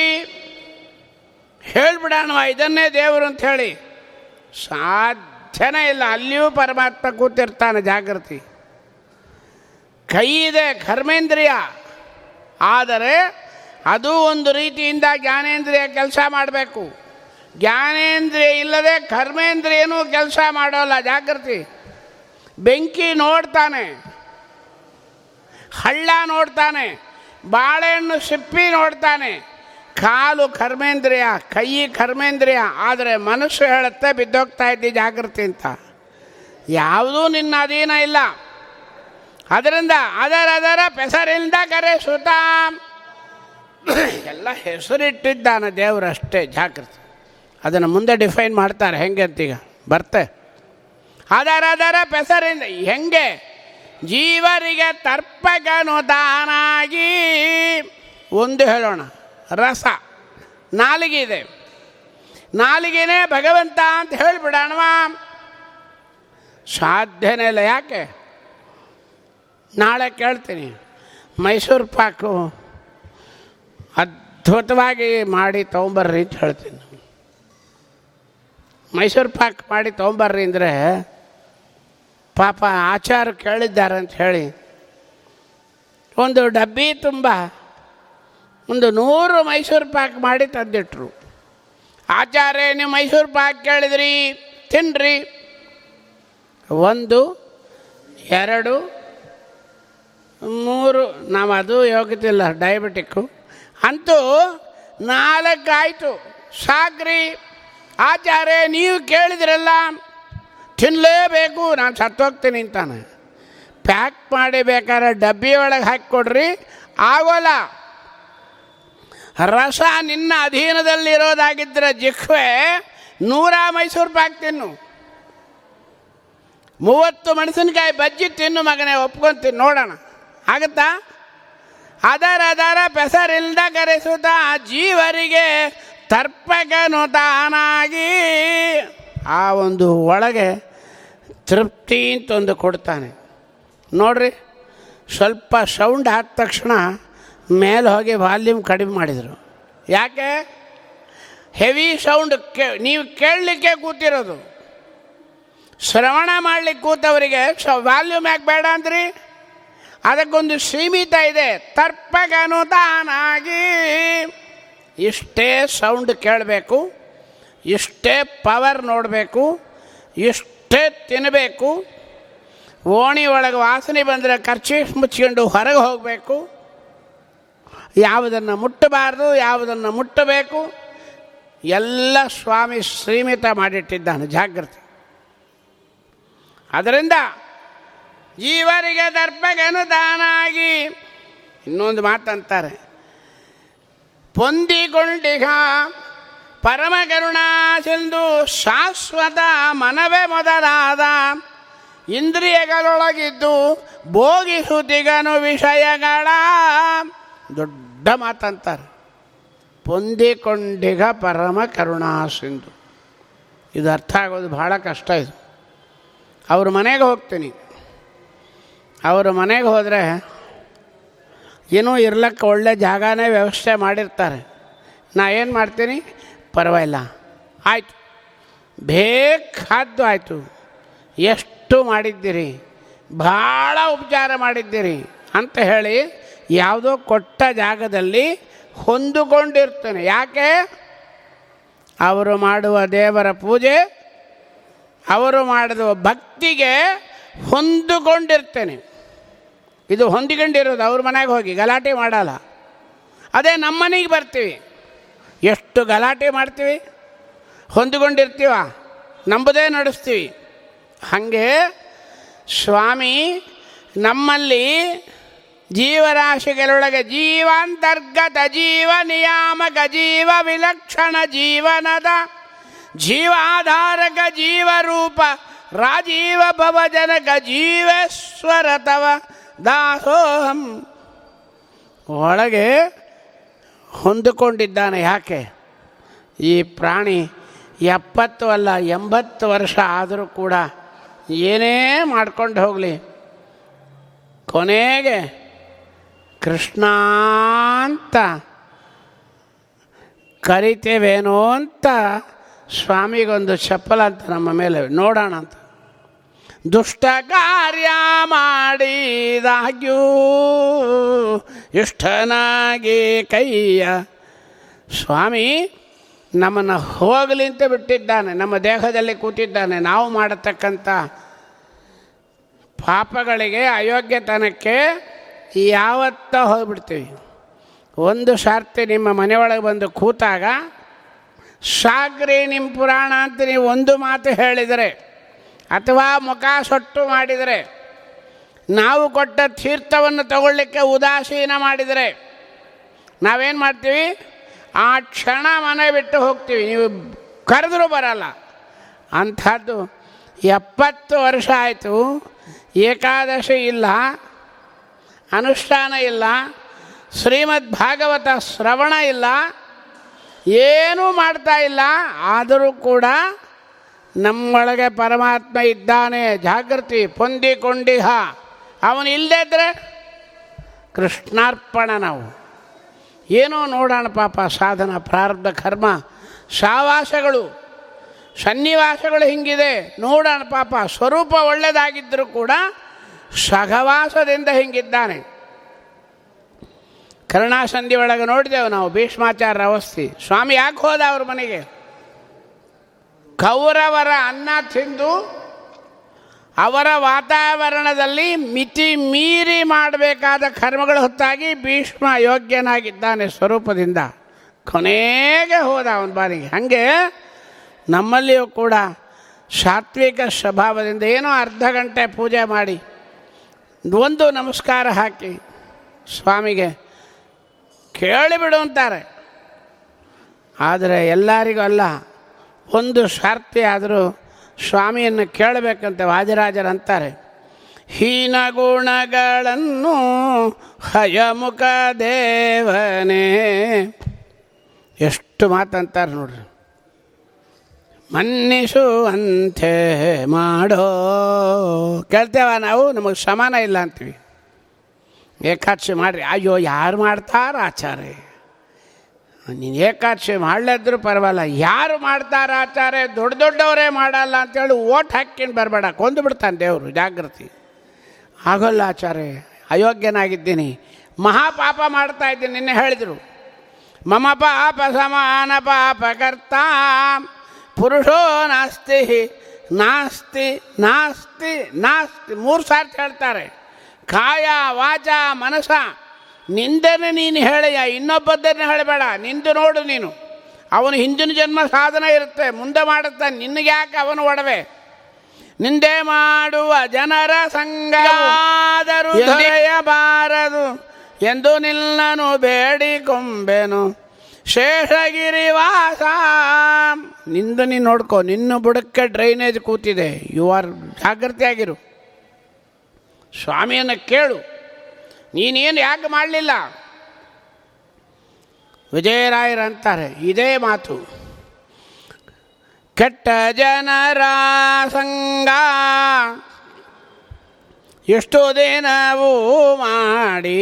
ಹೇಳ್ಬಿಡೋಣ ಇದನ್ನೇ ದೇವರು ಅಂತ ಹೇಳಿ, ಸಾಧ್ಯನೇ ಇಲ್ಲ. ಅಲ್ಲಿಯೂ ಪರಮಾತ್ಮ ಕೂತಿರ್ತಾನೆ ಜಾಗೃತಿ. ಕೈ ಇದೆ ಕರ್ಮೇಂದ್ರಿಯ, ಆದರೆ ಅದು ಒಂದು ರೀತಿಯಿಂದ ಜ್ಞಾನೇಂದ್ರಿಯ ಕೆಲಸ ಮಾಡಬೇಕು. ಜ್ಞಾನೇಂದ್ರಿಯ ಇಲ್ಲದೆ ಕರ್ಮೇಂದ್ರಿಯನೂ ಕೆಲಸ ಮಾಡೋಲ್ಲ ಜಾಗೃತಿ. ಬೆಂಕಿ ನೋಡ್ತಾನೆ, ಹಳ್ಳ ನೋಡ್ತಾನೆ, ಬಾಳೆಹಣ್ಣು ಸಿಪ್ಪಿ ನೋಡ್ತಾನೆ. ಕಾಲು ಕರ್ಮೇಂದ್ರಿಯ, ಕೈ ಕರ್ಮೇಂದ್ರಿಯ, ಆದರೆ ಮನಸ್ಸು ಹೇಳುತ್ತೆ ಬಿದ್ದೋಗ್ತಾ ಇದ್ದಿ ಜಾಗೃತಿ ಅಂತ. ಯಾವುದೂ ನಿನ್ನ ಅಧೀನ ಇಲ್ಲ. ಅದರಿಂದ ಅದರ ಅದರ ಹೆಸರಿಂದ ಕರೆ ಸುತ ಎಲ್ಲ ಹೆಸರಿಟ್ಟಿದ್ದಾನೆ ದೇವರಷ್ಟೇ ಜಾಗೃತಿ. ಅದನ್ನು ಮುಂದೆ ಡಿಫೈನ್ ಮಾಡ್ತಾರೆ ಹೆಂಗೆ ಅಂತೀಗ ಬರ್ತೆ. ಅದರ ಅದರ ಹೆಸರಿಂದ ಹೆಂಗೆ ಜೀವರಿಗೆ ತರ್ಪಕನು ತಾನಾಗಿ. ಒಂದು ಹೇಳೋಣ, ರಸ ನಾಲಿಗಿದೆ, ನಾಲಿಗೆನೇ ಭಗವಂತ ಅಂತ ಹೇಳಿಬಿಡೋಣವಾ? ಸಾಧ್ಯನೇ ಇಲ್ಲ. ಯಾಕೆ? ನಾಳೆ ಕೇಳ್ತೀನಿ. ಮೈಸೂರು ಪಾಕು ಅದ್ಭುತವಾಗಿ ಮಾಡಿ ತೊಗೊಂಬರ್ರಿ ಅಂತ ಹೇಳ್ತೀನಿ. ಮೈಸೂರು ಪಾಕ್ ಮಾಡಿ ತೊಗೊಂಬರ್ರಿ ಅಂದರೆ ಪಾಪ ಆಚಾರ ಕೇಳಿದ್ದಾರೆ ಅಂತ ಹೇಳಿ ಒಂದು ಡಬ್ಬಿ ತುಂಬ ಒಂದು ನೂರು ಮೈಸೂರು ಪಾಕ್ ಮಾಡಿ ತಂದಿಟ್ರು. ಆಚಾರ್ಯ, ನೀವು ಮೈಸೂರು ಪಾಕ್ ಕೇಳಿದ್ರಿ, ತಿನ್ನಿರಿ. ಒಂದು ಎರಡು ಮೂರು, ನಾವು ಅದು ಯೋಗ್ಯತಿಲ್ಲ ಡಯಾಬಿಟಿಕ್ಕು ಅಂತೂ ನಾಲ್ಕಾಯಿತು. ಸಾಕ್ರಿ ಆಚಾರ್ಯ, ನೀವು ಕೇಳಿದ್ರಲ್ಲ, ತಿನ್ನಲೇಬೇಕು, ನಾನು ಸತ್ತೋಗ್ತೀನಿ ಅಂತಾನೆ. ಪ್ಯಾಕ್ ಮಾಡಿ ಬೇಕಾದ್ರೆ ಡಬ್ಬಿ ಒಳಗೆ ಹಾಕಿಕೊಡ್ರಿ, ಆಗೋಲ್ಲ. ರಸ ನಿನ್ನ ಅಧೀನದಲ್ಲಿರೋದಾಗಿದ್ದರೆ ಜಿಹ್ವೆ ನೂರ ಮೈಸೂರು ಪಾಕ್ ತಿನ್ನು, ಮೂವತ್ತು ಮೆಣಸಿನ್ಕಾಯಿ ಬಜ್ಜಿ ತಿನ್ನು ಮಗನೇ, ಒಪ್ಕೊಂತೀನಿ ನೋಡೋಣ ಆಗುತ್ತಾ. ಅದರ ಅದರ ಹೆಸರಿಂದ ಕರೆಸುತ್ತಾ ಜೀವರಿಗೆ ತರ್ಪಕನು ತಾನಾಗಿ. ಆ ಒಂದು ಒಳಗೆ ತೃಪ್ತಿ ಅಂತೊಂದು ಕೊಡ್ತಾನೆ ನೋಡ್ರಿ. ಸ್ವಲ್ಪ ಸೌಂಡ್ ಆದ ತಕ್ಷಣ ಮೇಲೆ ಹೋಗಿ ವಾಲ್ಯೂಮ್ ಕಡಿಮೆ ಮಾಡಿದರು. ಯಾಕೆ? ಹೆವಿ ಸೌಂಡ್ ಕೇ ನೀವು ಕೇಳಲಿಕ್ಕೆ ಕೂತಿರೋದು, ಶ್ರವಣ ಮಾಡಲಿಕ್ಕೆ ಕೂತವರಿಗೆ ವಾಲ್ಯೂಮ್ ಯಾಕೆ ಬೇಡ ಅಂದ್ರಿ? ಅದಕ್ಕೊಂದು ಸೀಮಿತ ಇದೆ. ತರ್ಪಕನು ತಾನಾಗಿ ಇಷ್ಟೇ ಸೌಂಡ್ ಕೇಳಬೇಕು, ಇಷ್ಟೇ ಪವರ್ ನೋಡಬೇಕು, ಇಷ್ಟೇ ತಿನ್ನಬೇಕು. ಓಣಿ ಒಳಗೆ ವಾಸನೆ ಬಂದರೆ ಕರ್ಚೀಫ್ ಮುಚ್ಕೊಂಡು ಹೊರಗೆ ಹೋಗಬೇಕು. ಯಾವುದನ್ನು ಮುಟ್ಟಬಾರ್ದು, ಯಾವುದನ್ನು ಮುಟ್ಟಬೇಕು, ಎಲ್ಲ ಸ್ವಾಮಿ ಸೀಮಿತ ಮಾಡಿಟ್ಟಿದ್ದಾನೆ ಜಾಗೃತಿ. ಅದರಿಂದ ಜೀವರಿಗೆ ದರ್ಪಗನು ತಾನಾಗಿ. ಇನ್ನೊಂದು ಮಾತಂತಾರೆ, ಪೊಂದಿಕೊಂಡಿಗ ಪರಮಕರುಣಾ ಸಿಂಧು ಶಾಶ್ವತ ಮನವೇ ಮೊದಲಾದ ಇಂದ್ರಿಯಗಳೊಳಗಿದ್ದು ಭೋಗಿಸುತ್ತಿಗನು ವಿಷಯಗಳ. ದೊಡ್ಡ ಮಾತಂತಾರೆ, ಪೊಂದಿಕೊಂಡಿಗ ಪರಮಕರುಣಾ ಸಿಂಧು. ಇದು ಅರ್ಥ ಆಗೋದು ಭಾಳ ಕಷ್ಟ. ಇದು ಅವ್ರ ಮನೆಗೆ ಹೋಗ್ತೀನಿ, ಅವರು ಮನೆಗೆ ಹೋದರೆ ಏನೂ ಇರ್ಲಕ್ಕೆ ಒಳ್ಳೆ ಜಾಗನೇ ವ್ಯವಸ್ಥೆ ಮಾಡಿರ್ತಾರೆ. ನಾ ಏನು ಮಾಡ್ತೀನಿ, ಪರವಾಗಿಲ್ಲ ಆಯಿತು, ಬೇಗ ಖಾದ್ದು ಆಯಿತು, ಎಷ್ಟು ಮಾಡಿದ್ದೀರಿ, ಭಾಳ ಉಪಚಾರ ಮಾಡಿದ್ದೀರಿ ಅಂತ ಹೇಳಿ ಯಾವುದೋ ಕೊಟ್ಟ ಜಾಗದಲ್ಲಿ ಹೊಂದಿಕೊಂಡಿರ್ತೇನೆ. ಯಾಕೆ? ಅವರು ಮಾಡುವ ದೇವರ ಪೂಜೆ, ಅವರು ಮಾಡುವ ಭಕ್ತಿಗೆ ಹೊಂದಿಕೊಂಡಿರ್ತೇನೆ. ಇದು ಹೊಂದಿಕೊಂಡಿರೋದು. ಅವ್ರ ಮನೆಗೆ ಹೋಗಿ ಗಲಾಟೆ ಮಾಡಲ್ಲ. ಅದೇ ನಮ್ಮ ಮನೆಗೆ ಬರ್ತೀವಿ, ಎಷ್ಟು ಗಲಾಟೆ ಮಾಡ್ತೀವಿ, ಹೊಂದಿಕೊಂಡಿರ್ತೀವ, ನಂಬುದೇ ನಡೆಸ್ತೀವಿ. ಹಾಗೆ ಸ್ವಾಮಿ ನಮ್ಮಲ್ಲಿ ಜೀವರಾಶಿಗಳೊಳಗೆ ಜೀವಾಂತರ್ಗತ ಜೀವ ನಿಯಾಮಕ ಜೀವ ವಿಲಕ್ಷಣ ಜೀವನದ ಜೀವಾಧಾರಕ ಜೀವರೂಪ ರಾಜೀವ ಭವಜನಕ ಜೀವೇಶ್ವರ ತವ ದಾಸೋಹಂ. ಒಳಗೆ ಹೊಂದಿಕೊಂಡಿದ್ದಾನೆ. ಯಾಕೆ ಈ ಪ್ರಾಣಿ ಎಪ್ಪತ್ತು ಅಲ್ಲ ಎಂಬತ್ತು ವರ್ಷ ಆದರೂ ಕೂಡ ಏನೇ ಮಾಡ್ಕೊಂಡು ಹೋಗಲಿ, ಕೊನೆಗೆ ಕೃಷ್ಣ ಅಂತ ಕರಿತೇವೇನೋ ಅಂತ ಸ್ವಾಮಿಗೊಂದು ಚಪ್ಪಲ ಅಂತ ನಮ್ಮ ಮೇಲೆ ನೋಡೋಣ ಅಂತ ದುಷ್ಟ ಕಾರ್ಯ ಮಾಡಿದಾಗ್ಯೂ ಇಷ್ಟನಾಗಿ ಕೈಯ ಸ್ವಾಮಿ ನಮ್ಮನ್ನು ಹೋಗಲಿಂತ ಬಿಟ್ಟಿದ್ದಾನೆ. ನಮ್ಮ ದೇಹದಲ್ಲಿ ಕೂತಿದ್ದಾನೆ. ನಾವು ಮಾಡತಕ್ಕಂಥ ಪಾಪಗಳಿಗೆ, ಅಯೋಗ್ಯತನಕ್ಕೆ ಯಾವತ್ತ ಹೋಗ್ಬಿಡ್ತೀವಿ. ಒಂದು ಸಾರ್ತಿ ನಿಮ್ಮ ಮನೆಯೊಳಗೆ ಬಂದು ಕೂತಾಗ ಸಾಗ್ರಿ ನಿಮ್ಮ ಪುರಾಣ ಅಂತ ನೀವು ಒಂದು ಮಾತು ಹೇಳಿದರೆ ಅಥವಾ ಮುಖ ಸೊಟ್ಟು ಮಾಡಿದರೆ, ನಾವು ಕೊಟ್ಟ ತೀರ್ಥವನ್ನು ತಗೊಳ್ಳಿಕ್ಕೆ ಉದಾಸೀನ ಮಾಡಿದರೆ ನಾವೇನು ಮಾಡ್ತೀವಿ? ಆ ಕ್ಷಣ ಮನೆ ಬಿಟ್ಟು ಹೋಗ್ತೀವಿ. ನೀವು ಕರೆದರೂ ಬರಲ್ಲ. ಅಂಥದ್ದು ಎಪ್ಪತ್ತು ವರ್ಷ ಆಯಿತು, ಏಕಾದಶಿ ಇಲ್ಲ, ಅನುಷ್ಠಾನ ಇಲ್ಲ, ಶ್ರೀಮದ್ ಭಾಗವತ ಶ್ರವಣ ಇಲ್ಲ, ಏನೂ ಮಾಡ್ತಾ ಇಲ್ಲ. ಆದರೂ ಕೂಡ ನಮ್ಮೊಳಗೆ ಪರಮಾತ್ಮ ಇದ್ದಾನೆ. ಜಾಗೃತಿ ಹೊಂದಿಕೊಂಡಿಹ. ಅವನು ಇಲ್ಲದೇ ಇದ್ದರೆ ಕೃಷ್ಣಾರ್ಪಣ. ನಾವು ಏನೋ ನೋಡೋಣ. ಪಾಪ ಸಾಧನ, ಪ್ರಾರಬ್ಧ, ಕರ್ಮ, ಸಾವಾಸಗಳು, ಸನ್ನಿವಾಸಗಳು ಹಿಂಗಿದೆ. ನೋಡೋಣ ಪಾಪ. ಸ್ವರೂಪ ಒಳ್ಳೆಯದಾಗಿದ್ದರೂ ಕೂಡ ಸಹವಾಸದಿಂದ ಹಿಂಗಿದ್ದಾನೆ. ಕರುಣಾಸಂಧಿ ಒಳಗೆ ನೋಡಿದೆವು ನಾವು ಭೀಷ್ಮಾಚಾರ್ಯರ ಅವಸ್ಥೆ. ಸ್ವಾಮಿ ಯಾಕೆ ಹೋದ ಅವ್ರ ಮನೆಗೆ? ಕೌರವರ ಅನ್ನ ತಿಂದು ಅವರ ವಾತಾವರಣದಲ್ಲಿ ಮಿತಿ ಮೀರಿ ಮಾಡಬೇಕಾದ ಕರ್ಮಗಳು ಹೊತ್ತಾಗಿ ಭೀಷ್ಮ ಯೋಗ್ಯನಾಗಿದ್ದಾನೆ ಸ್ವರೂಪದಿಂದ. ಕೊನೆಗೆ ಹೋದ ಅವನ ಬಾರಿಗೆ. ಹಾಗೆ ನಮ್ಮಲ್ಲಿಯೂ ಕೂಡ ಸಾತ್ವಿಕ ಸ್ವಭಾವದಿಂದ ಏನೋ ಅರ್ಧ ಗಂಟೆ ಪೂಜೆ ಮಾಡಿ ಒಂದು ನಮಸ್ಕಾರ ಹಾಕಿ ಸ್ವಾಮಿಗೆ ಕೇಳಿಬಿಡು ಅಂತಾರೆ. ಆದರೆ ಎಲ್ಲರಿಗೂ ಅಲ್ಲ. ಒಂದು ಶಾರ್ತಿ ಆದರೂ ಸ್ವಾಮಿಯನ್ನು ಕೇಳಬೇಕಂತೆ ವಾಜರಾಜರಂತಾರೆ. ಹೀನ ಗುಣಗಳನ್ನು ಹಯಮುಖ ದೇವನೇ. ಎಷ್ಟು ಮಾತಂತಾರೆ ನೋಡ್ರಿ. ಮನ್ನಿಸುವಂತೆ ಮಾಡೋ ಕೇಳ್ತೇವ ನಾವು. ನಮಗೆ ಸಮಾನ ಇಲ್ಲ ಅಂತೀವಿ. ಏಕಾದಶಿ ಮಾಡಿರಿ. ಅಯ್ಯೋ ಯಾರು ಮಾಡ್ತಾರ ಆಚಾರ್ಯ? ನೀನು ಏಕಾದಶಿ ಮಾಡಲಿದ್ರು ಪರವಾಗಿಲ್ಲ, ಯಾರು ಮಾಡ್ತಾರ ಆಚಾರ್ಯ? ದೊಡ್ಡ ದೊಡ್ಡವರೇ ಮಾಡಲ್ಲ ಅಂತೇಳಿ ಓಟ್ ಹಾಕ್ಕೊಂಡು ಬರಬೇಡ, ಕೊಂದು ಬಿಡ್ತಾನೆ ದೇವರು. ಜಾಗೃತಿ ಆಗೋಲ್ಲ ಆಚಾರ್ಯ. ಅಯೋಗ್ಯನಾಗಿದ್ದೀನಿ, ಮಹಾಪಾಪ ಮಾಡ್ತಾ ಇದ್ದೀನಿ. ನಿನ್ನೆ ಹೇಳಿದರು ಮಮ ಪಾಪ ಸಮಾನ ಪಾಪ ಕರ್ತ ಪುರುಷೋ ನಾಸ್ತಿ ನಾಸ್ತಿ ನಾಸ್ತಿ ನಾಸ್ತಿ. ಮೂರು ಸಾರ್ತಿ ಹೇಳ್ತಾರೆ. ಕಾಯ ವಾಚ ಮನಸ ನಿಂದನೆ ನೀನು ಹೇಳೆಯ, ಇನ್ನೊಬ್ಬದ್ದನ್ನೇ ಹೇಳಬೇಡ. ನಿಂದು ನೋಡು ನೀನು. ಅವನು ಹಿಂದಿನ ಜನ್ಮ ಸಾಧನ ಇರುತ್ತೆ, ಮುಂದೆ ಮಾಡುತ್ತಾ, ನಿನಗೆ ಯಾಕೆ ಅವನು ಒಡವೆ? ನಿಂದೆ ಮಾಡುವ ಜನರ ಸಂಗಾದರು ಬಾರದು ಎಂದು ನಿಲ್ಲನು ಬೇಡಿಕೊಂಬೆನು ಶೇಷಗಿರಿವಾಸ. ನಿಂದು ನೀನು ನೋಡ್ಕೊ. ನಿನ್ನ ಬುಡಕ್ಕೆ ಡ್ರೈನೇಜ್ ಕೂತಿದೆ. ಯು ಆರ್ ಜಾಗೃತಿಯಾಗಿರು. ಸ್ವಾಮಿಯನ್ನು ಕೇಳು. ನೀನೇನು ಯಾಕೆ ಮಾಡಲಿಲ್ಲ? ವಿಜಯರಾಯರಂತಾರೆ ಇದೇ ಮಾತು. ಕೆಟ್ಟ ಜನರ ಸಂಗ ಎಷ್ಟೋ ದಿನವೂ ಮಾಡಿ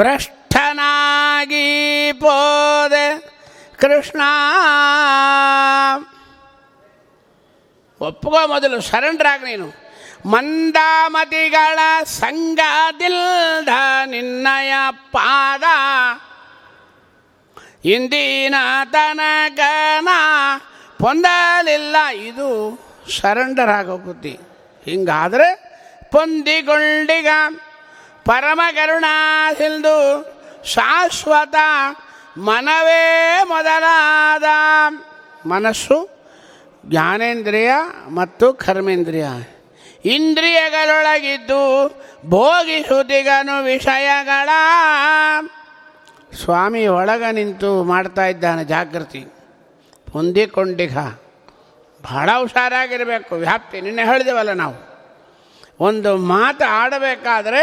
ಭ್ರಷ್ಟನಾಗಿ ಪೋದೆ ಕೃಷ್ಣ. ಒಪ್ಪುವ ಮೊದಲು ಸರೆಂಡ್ರಾಗ ನೀನು ಮಂದಾಮತಿಗಳ ಸಂಗದಿಲ್ದ ನಿನ್ನಯ ಪಾದ ಇಂದಿನ ತನಕನ ಪೊಂದಲಿಲ್ಲ. ಇದು ಸರೆಂಡರ್ ಆಗೋಗುತ್ತೆ. ಹಿಂಗಾದರೆ ಪೊಂದಿಗೊಂಡಿಗ ಪರಮ ಕರುಣಾ ಸಿಲ್ದು ಶಾಶ್ವತ ಮನವೇ ಮೊದಲಾದ ಮನಸ್ಸು, ಜ್ಞಾನೇಂದ್ರಿಯ ಮತ್ತು ಕರ್ಮೇಂದ್ರಿಯ ಇಂದ್ರಿಯಗಳೊಳಗಿದ್ದು ಭೋಗಿಸುತ್ತಿಗನು ವಿಷಯಗಳ. ಸ್ವಾಮಿ ಒಳಗ ನಿಂತು ಮಾಡ್ತಾ ಇದ್ದಾನೆ ಜಾಗೃತಿ. ಹೊಂದಿಕೊಂಡಿಗ ಬಹಳ ಹುಷಾರಾಗಿರಬೇಕು. ವ್ಯಾಪ್ತಿ ನಿನ್ನೆ ಹೇಳಿದೆವಲ್ಲ ನಾವು, ಒಂದು ಮಾತು ಆಡಬೇಕಾದ್ರೆ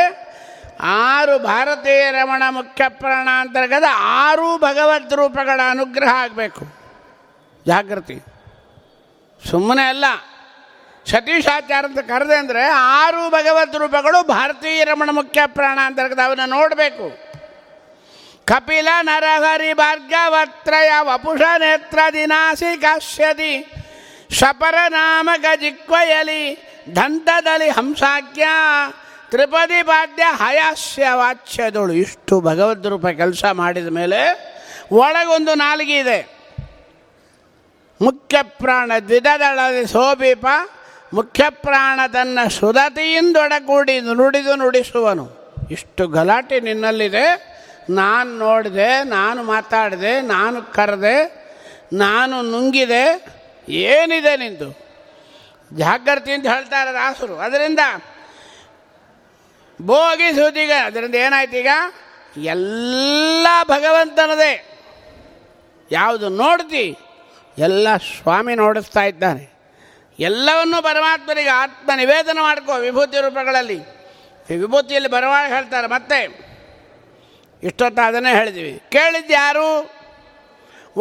ಆರು ಭಾರತೀಯ ರಮಣ ಮುಖ್ಯ ಪ್ರಾಣ ಅಂತರ್ಗತ ಆರು ಭಗವದ್ ರೂಪಗಳ ಅನುಗ್ರಹ ಆಗಬೇಕು. ಜಾಗೃತಿ ಸುಮ್ಮನೆ ಅಲ್ಲ. ಸತೀಶಾಚಾರ್ಯ ಅಂತ ಕರೆದೆ ಅಂದರೆ ಆರು ಭಗವದ್ ರೂಪಗಳು ಭಾರತೀಯ ರಮಣ ಮುಖ್ಯ ಪ್ರಾಣ ಅಂತರ್ಗತ ಅವನ್ನ ನೋಡಬೇಕು. ಕಪಿಲ ನರಹರಿ ಭಾರ್ಗವತ್ರಯ ವಪುಷ ನೇತ್ರ ದಿನಾಸಿ ಕಾಶ್ಯದಿ ಶಪರ ನಾಮ ಗಜಿಕ್ವಯಲಿ ದಂತದಲ್ಲಿ ಹಂಸಾಖ್ಯ ತ್ರಿಪದಿ ಪಾದ್ಯ ಹಯಾಸ್ಯ ವಾಚ್ಯದಳು. ಇಷ್ಟು ಭಗವದ್ ರೂಪ ಕೆಲಸ ಮಾಡಿದ ಮೇಲೆ ಒಳಗೊಂದು ನಾಲ್ಗಿದೆ. ಮುಖ್ಯ ಪ್ರಾಣ ದ್ವಿಧದಳದಿ ಸೋಬೀಪ ಮುಖ್ಯ ಪ್ರಾಣ ತನ್ನ ಸುಧತಿಯಿಂದೊಡಗೂಡಿ ನುಡಿದು ನುಡಿಸುವನು. ಇಷ್ಟು ಗಲಾಟೆ ನಿನ್ನಲ್ಲಿದೆ. ನಾನು ನೋಡಿದೆ, ನಾನು ಮಾತಾಡಿದೆ, ನಾನು ಕರೆದೆ, ನಾನು ನುಂಗಿದೆ, ಏನಿದೆ ನಿಂದು? ಜಾಗೃತಿ ಅಂತ ಹೇಳ್ತಾರೆ ದಾಸರು. ಅದರಿಂದ ಭೋಗಿಸುವುದೀಗ ಅದರಿಂದ ಏನಾಯ್ತೀಗ ಎಲ್ಲ ಭಗವಂತನದೇ. ಯಾವುದು ನೋಡ್ತಿ ಎಲ್ಲ ಸ್ವಾಮಿ ನೋಡಿಸ್ತಾ ಇದ್ದಾನೆ. ಎಲ್ಲವನ್ನೂ ಪರಮಾತ್ಮನಿಗೆ ಆತ್ಮ ನಿವೇದನೆ ಮಾಡ್ಕೋ ವಿಭೂತಿ ರೂಪಗಳಲ್ಲಿ. ವಿಭೂತಿಯಲ್ಲಿ ಬರವಾಗಿ ಹೇಳ್ತಾರೆ. ಮತ್ತೆ ಇಷ್ಟೊತ್ತ ಅದನ್ನೇ ಹೇಳಿದ್ವಿ. ಕೇಳಿದ್ದು ಯಾರು?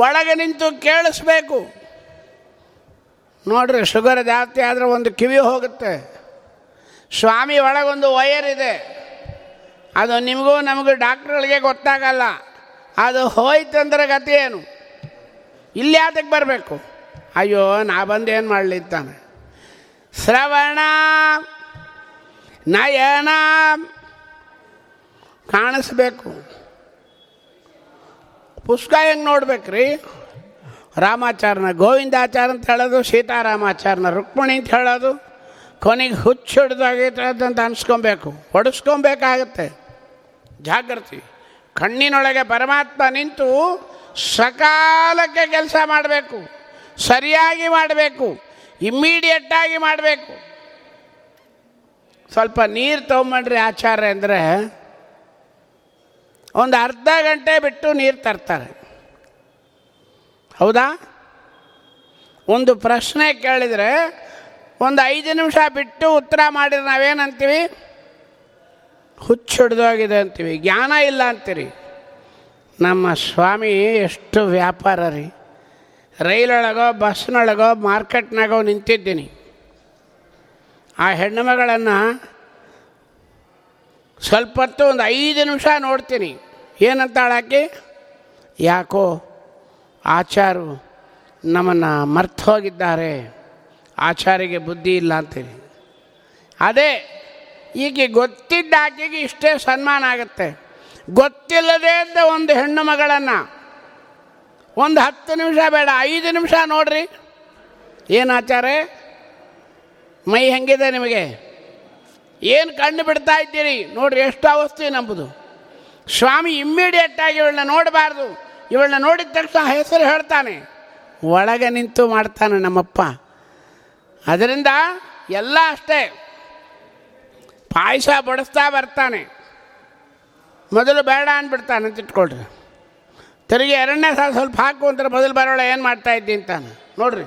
ಒಳಗೆ ನಿಂತು ಕೇಳಿಸ್ಬೇಕು. ನೋಡ್ರಿ, ಶುಗರ್ ಜಾಸ್ತಿ ಆದರೆ ಒಂದು ಕಿವಿ ಹೋಗುತ್ತೆ. ಸ್ವಾಮಿ ಒಳಗೊಂದು ವಯರ್ ಇದೆ. ಅದು ನಿಮಗೂ ನಮಗೂ ಡಾಕ್ಟ್ರುಗಳಿಗೆ ಗೊತ್ತಾಗಲ್ಲ. ಅದು ಹೋಯ್ತಂದ್ರೆ ಗತಿ ಏನು? ಇಲ್ಲಿ ಅದಕ್ಕೆ ಬರಬೇಕು. ಅಯ್ಯೋ ನಾ ಬಂದು ಏನು ಮಾಡಲಿ ತಾನೆ. ಶ್ರವಣ ನಯನ ಕಾಣಿಸ್ಬೇಕು. ಪುಸ್ತಕ ಹೆಂಗೆ ನೋಡ್ಬೇಕ್ರಿ? ರಾಮಾಚಾರ್ಯನ ಗೋವಿಂದಾಚಾರ್ಯ ಅಂತ ಹೇಳೋದು, ಸೀತಾರಾಮಾಚಾರ್ಯನ ರುಕ್ಮಿಣಿ ಅಂತ ಹೇಳೋದು, ಕೊನೆಗೆ ಹುಚ್ಚು ಹಿಡ್ದಾಗಿರ್ತದಂತ ಅನಿಸ್ಕೊಬೇಕು, ಹೊಡಿಸ್ಕೊಬೇಕಾಗತ್ತೆ. ಜಾಗೃತಿ. ಕಣ್ಣಿನೊಳಗೆ ಪರಮಾತ್ಮ ನಿಂತು ಸಕಾಲಕ್ಕೆ ಕೆಲಸ ಮಾಡಬೇಕು, ಸರಿಯಾಗಿ ಮಾಡಬೇಕು, ಇಮ್ಮಿಡಿಯೇಟಾಗಿ ಮಾಡಬೇಕು. ಸ್ವಲ್ಪ ನೀರು ತೊಗೊಂಬಂಡ್ರಿ ಆಚಾರ್ಯ ಅಂದರೆ ಒಂದು ಅರ್ಧ ಗಂಟೆ ಬಿಟ್ಟು ನೀರು ತರ್ತಾರೆ. ಹೌದಾ? ಒಂದು ಪ್ರಶ್ನೆ ಕೇಳಿದರೆ ಒಂದು ಐದು ನಿಮಿಷ ಬಿಟ್ಟು ಉತ್ತರ ಮಾಡಿದ್ರೆ ನಾವೇನಂತೀವಿ? ಹುಚ್ಚು ಹಿಡ್ದೋಗಿದೆ ಅಂತೀವಿ, ಜ್ಞಾನ ಇಲ್ಲ ಅಂತೀರಿ. ನಮ್ಮ ಸ್ವಾಮಿ ಎಷ್ಟು ವ್ಯಾಪಾರ ರೀ. ರೈಲೊಳಗೋ ಬಸ್ನೊಳಗೋ ಮಾರ್ಕೆಟ್ನಾಗೋ ನಿಂತಿದ್ದೀನಿ. ಆ ಹೆಣ್ಣುಮಗಳನ್ನು ಸ್ವಲ್ಪ ಹೊತ್ತು ಒಂದು ಐದು ನಿಮಿಷ ನೋಡ್ತೀನಿ. ಏನಂತಾಳಾಕಿ? ಯಾಕೋ ಆಚಾರು ನಮ್ಮನ್ನು ಮರ್ತು ಹೋಗಿದ್ದಾರೆ, ಆಚಾರಿಗೆ ಬುದ್ಧಿ ಇಲ್ಲ ಅಂತೀವಿ. ಅದೇ ಈಗ ಗೊತ್ತಿದ್ದ ಆಕೆಗೆ ಇಷ್ಟೇ ಸನ್ಮಾನ ಆಗುತ್ತೆ. ಗೊತ್ತಿಲ್ಲದೇ ಅಂತ ಒಂದು ಹೆಣ್ಣು ಮಗಳನ್ನು ಒಂದು ಹತ್ತು ನಿಮಿಷ ಬೇಡ, ಐದು ನಿಮಿಷ ನೋಡ್ರಿ. ಏನು ಆಚಾರೇ ಮೈ ಹೆಂಗಿದೆ ನಿಮಗೆ? ಏನು ಕಣ್ಣು ಬಿಡ್ತಾ ಇದ್ದೀರಿ? ನೋಡ್ರಿ ಎಷ್ಟು ಅವಸ್ಥೆ ನಂಬುದು. ಸ್ವಾಮಿ ಇಮ್ಮಿಡಿಯೇಟಾಗಿ ಇವಳನ್ನ ನೋಡಬಾರ್ದು, ಇವಳನ್ನ ನೋಡಿದ ತಕ್ಷಣ ಹೆಸರು ಹೇಳ್ತಾನೆ. ಒಳಗೆ ನಿಂತು ಮಾಡ್ತಾನೆ ನಮ್ಮಪ್ಪ. ಅದರಿಂದ ಎಲ್ಲ ಅಷ್ಟೇ. ಪಾಯಸ ಬಡಿಸ್ತಾ ಬರ್ತಾನೆ. ಮೊದಲು ಬೇಡ ಅಂದ್ಬಿಡ್ತಾನೆ ಅಂತ ಇಟ್ಕೊಳ್ರಿ. ತಿರುಗಿ ಎರಡನೇ ಸಾಲ ಸ್ವಲ್ಪ ಹಾಕು ಅಂತಾರೆ. ಮೊದಲು ಬರೋಳ ಏನು ಮಾಡ್ತಾಯಿದ್ದಿ ಅಂತಾನೆ. ನೋಡಿರಿ,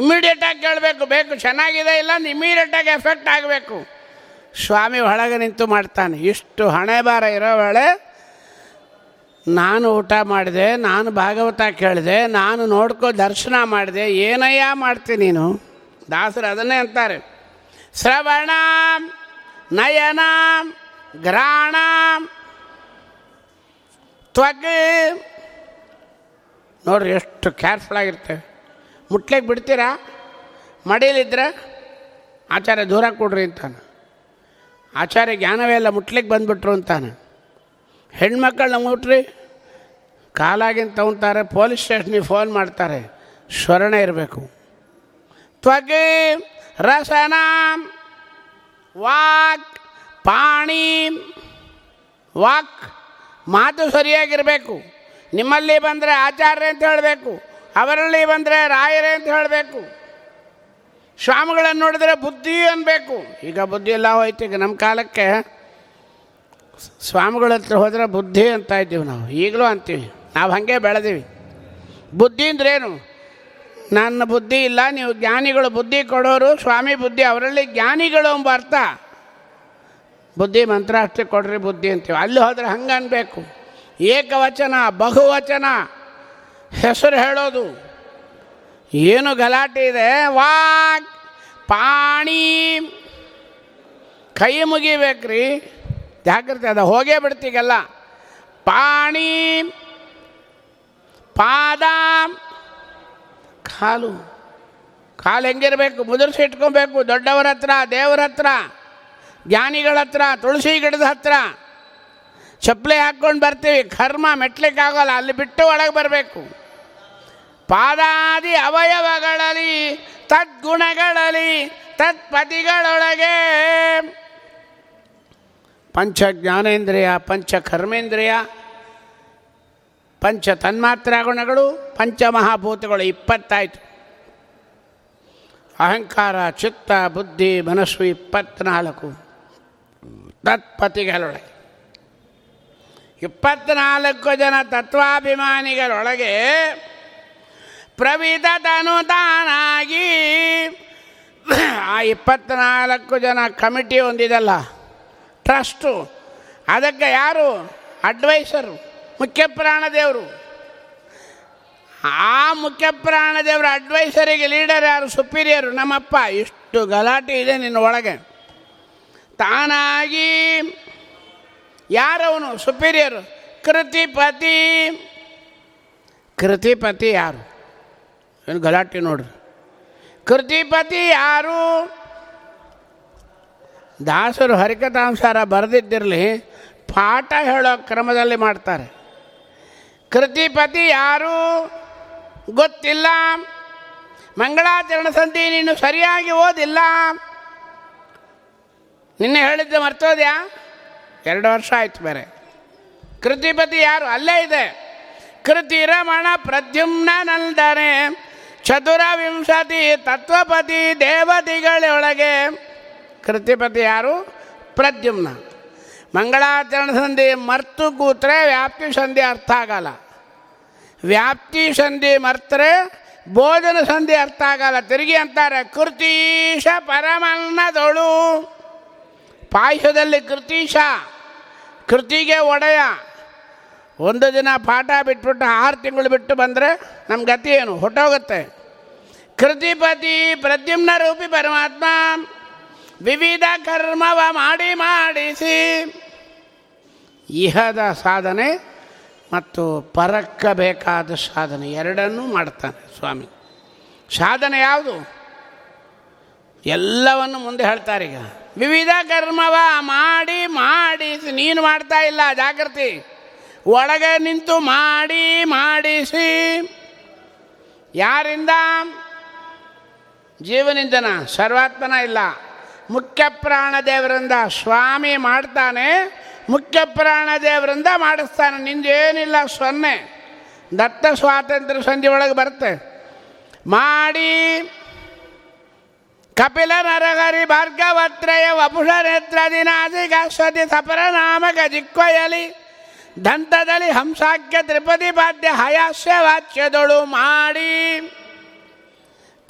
ಇಮ್ಮಿಡಿಯೇಟಾಗಿ ಕೇಳಬೇಕು. ಬೇಕು ಚೆನ್ನಾಗಿದೆ ಇಲ್ಲ ಅಂದ್ರೆ ಇಮ್ಮಿಡಿಯೇಟಾಗಿ ಎಫೆಕ್ಟ್ ಆಗಬೇಕು. ಸ್ವಾಮಿ ಒಳಗೆ ನಿಂತು ಮಾಡ್ತಾನೆ. ಇಷ್ಟು ಹಣೆ ಬಾರ ಇರೋ ವೇಳೆ ನಾನು ಊಟ ಮಾಡಿದೆ, ನಾನು ಭಾಗವತ ಕೇಳಿದೆ, ನಾನು ನೋಡ್ಕೋ ದರ್ಶನ ಮಾಡಿದೆ, ಏನಯ್ಯ ಮಾಡ್ತೀನಿ ನೀನು? ದಾಸರು ಅದನ್ನೇ ಅಂತಾರೆ. ಶ್ರವಣ ನಯನ ಗ್ರಾಣ ತ್ವಗ್. ನೋಡ್ರಿ ಎಷ್ಟು ಕೇರ್ಫುಲ್ ಆಗಿರ್ತೇವೆ. ಮುಟ್ಲಿಕ್ಕೆ ಬಿಡ್ತೀರಾ? ಮಡೀಲಿದ್ರೆ ಆಚಾರ್ಯ ದೂರ ಕೊಡ್ರಿ ಅಂತಾನೆ. ಆಚಾರ್ಯ ಜ್ಞಾನವೇ ಇಲ್ಲ, ಮುಟ್ಲಿಕ್ಕೆ ಬಂದುಬಿಟ್ರು ಅಂತಾನೆ. ಹೆಣ್ಮಕ್ಕಳನ್ನ ಮುಟ್ರಿ ಕಾಲಾಗಿನ ತಗೊತಾರೆ, ಪೊಲೀಸ್ ಸ್ಟೇಷನಿಗೆ ಫೋನ್ ಮಾಡ್ತಾರೆ. ಸ್ವರ್ಣ ಇರಬೇಕು. ತ್ವಗ್ ರಸನ ವಾಕ್ ಪಾಣಿ. ವಾಕ್ ಮಾತು ಸರಿಯಾಗಿರಬೇಕು. ನಿಮ್ಮಲ್ಲಿ ಬಂದರೆ ಆಚಾರ್ಯ ಅಂತ ಹೇಳಬೇಕು, ಅವರಲ್ಲಿ ಬಂದರೆ ರಾಯರೇ ಅಂತ ಹೇಳಬೇಕು. ಸ್ವಾಮಿಗಳನ್ನು ನೋಡಿದರೆ ಬುದ್ಧಿ ಅನ್ನಬೇಕು. ಈಗ ಬುದ್ಧಿ ಎಲ್ಲ ಹೋಯ್ತು. ಈಗ ನಮ್ಮ ಕಾಲಕ್ಕೆ ಸ್ವಾಮಿಗಳ ಹತ್ರ ಹೋದರೆ ಬುದ್ಧಿ ಅಂತ ಇದ್ದೀವಿ ನಾವು, ಈಗಲೂ ಅಂತೀವಿ. ನಾವು ಹಾಗೆ ಬೆಳೆದೀವಿ. ಬುದ್ಧಿ ಅಂದ್ರೇನು? ನನ್ನ ಬುದ್ಧಿ ಇಲ್ಲ, ನೀವು ಜ್ಞಾನಿಗಳು ಬುದ್ಧಿ ಕೊಡೋರು, ಸ್ವಾಮಿ ಬುದ್ಧಿ, ಅವರಲ್ಲಿ ಜ್ಞಾನಿಗಳು ಎಂಬ ಅರ್ಥ. ಬುದ್ಧಿ ಮಂತ್ರಾಷ್ಟೇ ಕೊಡ್ರಿ ಬುದ್ಧಿ ಅಂತೀವಿ. ಅಲ್ಲಿ ಹೋದರೆ ಹಂಗೆ ಅನ್ನಬೇಕು. ಏಕವಚನ, ಬಹುವಚನ, ಹೆಸರು ಹೇಳೋದು ಏನು ಗಲಾಟೆ ಇದೆ. ವಾಕ್ ಪಾಣಿ, ಕೈ ಮುಗಿಬೇಕ್ರಿ, ಜಾಗ್ರತೆ, ಅದು ಹೋಗೇ ಬಿಡ್ತೀಗಲ್ಲ. ಪಾಣಿ, ಪಾದ, ಕಾಲು. ಕಾಲು ಹೆಂಗಿರಬೇಕು? ಮುದುರಿಸಿ ಇಟ್ಕೊಬೇಕು. ದೊಡ್ಡವರ ಹತ್ರ, ದೇವರ ಹತ್ರ, ಜ್ಞಾನಿಗಳ ಹತ್ರ, ತುಳಸಿ ಗಿಡದ ಹತ್ರ. ಚಪ್ಪಲಿ ಹಾಕ್ಕೊಂಡು ಬರ್ತೀವಿ, ಕರ್ಮ, ಮೆಟ್ಲಿಕ್ಕಾಗಲ್ಲ, ಅಲ್ಲಿ ಬಿಟ್ಟು ಒಳಗೆ ಬರಬೇಕು. ಪಾದಾದಿ ಅವಯವಗಳಲ್ಲಿ, ತದ್ಗುಣಗಳಲ್ಲಿ, ತತ್ಪತಿಗಳೊಳಗೆ, ಪಂಚ ಜ್ಞಾನೇಂದ್ರಿಯ, ಪಂಚ ಕರ್ಮೇಂದ್ರಿಯ, ಪಂಚ ತನ್ಮಾತ್ರ ಗುಣಗಳು, ಪಂಚಮಹಾಭೂತಗಳು ಇಪ್ಪತ್ತಾಯಿತು. ಅಹಂಕಾರ, ಚಿತ್ತ, ಬುದ್ಧಿ, ಮನಸ್ಸು ಇಪ್ಪತ್ತ್ನಾಲ್ಕು. ತತ್ಪತಿಗಳೊಳಗೆ ಇಪ್ಪತ್ತ್ನಾಲ್ಕು ಜನ ತತ್ವಾಭಿಮಾನಿಗಳೊಳಗೆ ಪ್ರವಿಧತನುತಾನಾಗಿ ಆ ಇಪ್ಪತ್ತ್ನಾಲ್ಕು ಜನ ಕಮಿಟಿ ಒಂದಿದೆಲ್ಲ, ಟ್ರಸ್ಟು, ಅದಕ್ಕೆ ಯಾರು ಅಡ್ವೈಸರು? ಮುಖ್ಯ ಪ್ರಾಣದೇವರು. ಆ ಮುಖ್ಯ ಪ್ರಾಣದೇವರ ಅಡ್ವೈಸರಿಗೆ ಲೀಡರ್ ಯಾರು? ಸುಪೀರಿಯರು, ನಮ್ಮಪ್ಪ. ಇಷ್ಟು ಗಲಾಟೆ ಇದೆ ನಿನ್ನ ಒಳಗೆ, ತಾನಾಗಿ ಯಾರವನು ಸುಪೀರಿಯರು? ಕೃತಿಪತಿ. ಕೃತಿಪತಿ ಯಾರು? ಏನು ಗಲಾಟೆ ನೋಡ್ರಿ. ಕೃತಿಪತಿ ಯಾರು? ದಾಸರು ಹರಿಕಥಾಂಸಾರ ಬರೆದಿದ್ದಿರಲಿ, ಪಾಠ ಹೇಳೋ ಕ್ರಮದಲ್ಲಿ ಮಾಡ್ತಾರೆ. ಕೃತಿಪತಿ ಯಾರು ಗೊತ್ತಿಲ್ಲ. ಮಂಗಳಾಚರಣ ಸಂಧಿ ನೀನು ಸರಿಯಾಗಿ ಓದಿಲ್ಲ, ನಿನ್ನೆ ಹೇಳಿದ್ದು ಮರ್ತೋದ್ಯಾ, ಎರಡು ವರ್ಷ ಆಯಿತು ಬೇರೆ. ಕೃತಿಪತಿ ಯಾರು? ಅಲ್ಲೇ ಇದೆ. ಕೃತಿ ರಮಣ ಪ್ರದ್ಯುಮ್ನ ನಂದನೆ ಚತುರ ವಿಂಶತಿ ತತ್ವಪತಿ ದೇವತೆಗಳೊಳಗೆ. ಕೃತಿಪತಿ ಯಾರು? ಪ್ರದ್ಯುಮ್ನ. ಮಂಗಳಾಚರಣ ಸಂಧಿ ಮರ್ತು ಕೂತ್ರೆ ವ್ಯಾಪ್ತಿ ಸಂಧಿ ಅರ್ಥ ಆಗಲ್ಲ. ವ್ಯಾಪ್ತಿ ಸಂಧಿ ಮರ್ತರೆ ಭೋಜನ ಸಂಧಿ ಅರ್ಥ ಆಗಲ್ಲ. ತಿರುಗಿ ಅಂತಾರೆ ಕೃತೀಶ ಪರಮನ್ನದೊಳು. ಪಾಯಸದಲ್ಲಿ ಕೃತೀಶ, ಕೃತಿಗೆ ಒಡೆಯ. ಒಂದು ದಿನ ಪಾಠ ಬಿಟ್ಬಿಟ್ಟು ಆರು ತಿಂಗಳು ಬಿಟ್ಟು ಬಂದರೆ ನಮ್ಮ ಗತಿ ಏನು? ಹೊಟ್ಟೋಗುತ್ತೆ. ಕೃತಿಪತಿ ಪ್ರದ್ಯುಮ್ನ ರೂಪಿ ಪರಮಾತ್ಮ ವಿವಿಧ ಕರ್ಮವ ಮಾಡಿ ಮಾಡಿಸಿ ಇಹದ ಸಾಧನೆ ಮತ್ತು ಪರಕ್ಕೆ ಬೇಕಾದ ಸಾಧನೆ ಎರಡನ್ನೂ ಮಾಡ್ತಾನೆ ಸ್ವಾಮಿ. ಸಾಧನೆ ಯಾವುದು? ಎಲ್ಲವನ್ನು ಮುಂದೆ ಹೇಳ್ತಾರೀಗ. ವಿವಿಧ ಕರ್ಮವ ಮಾಡಿ ಮಾಡಿಸಿ, ನೀನು ಮಾಡ್ತಾ ಇಲ್ಲ, ಜಾಗೃತಿ, ಒಳಗೆ ನಿಂತು ಮಾಡಿ ಮಾಡಿಸಿ. ಯಾರಿಂದ? ಜೀವನಿಂದನ, ಸರ್ವಾತ್ಮನ ಇಲ್ಲ, ಮುಖ್ಯ ಪ್ರಾಣದೇವರಿಂದ ಸ್ವಾಮಿ ಮಾಡ್ತಾನೆ. ಮುಖ್ಯ ಪ್ರಾಣದೇವರಿಂದ ಮಾಡಿಸ್ತಾನೆ. ನಿಂದೇನಿಲ್ಲ, ಸೊನ್ನೆ. ದತ್ತ ಸ್ವಾತಂತ್ರ್ಯ ಸಂಧಿ ಒಳಗೆ ಬರುತ್ತೆ. ಮಾಡಿ ಕಪಿಲ ನರಹರಿ ಭಾರ್ಗವತ್ರಯ ವಪುಷ ನೇತ್ರ ದಿನಾಧಿಗಾಶ್ವತಿ ಸಪರ ನಾಮಕ ಜಿಕ್ವಯಲಿ ದಂತದಲ್ಲಿ ಹಂಸಾಖ್ಯ ತ್ರಿಪದಿ ಬಾಧ್ಯ ಹಯಾಸ್ಯ ವಾಚ್ಯದೊಳು ಮಾಡಿ.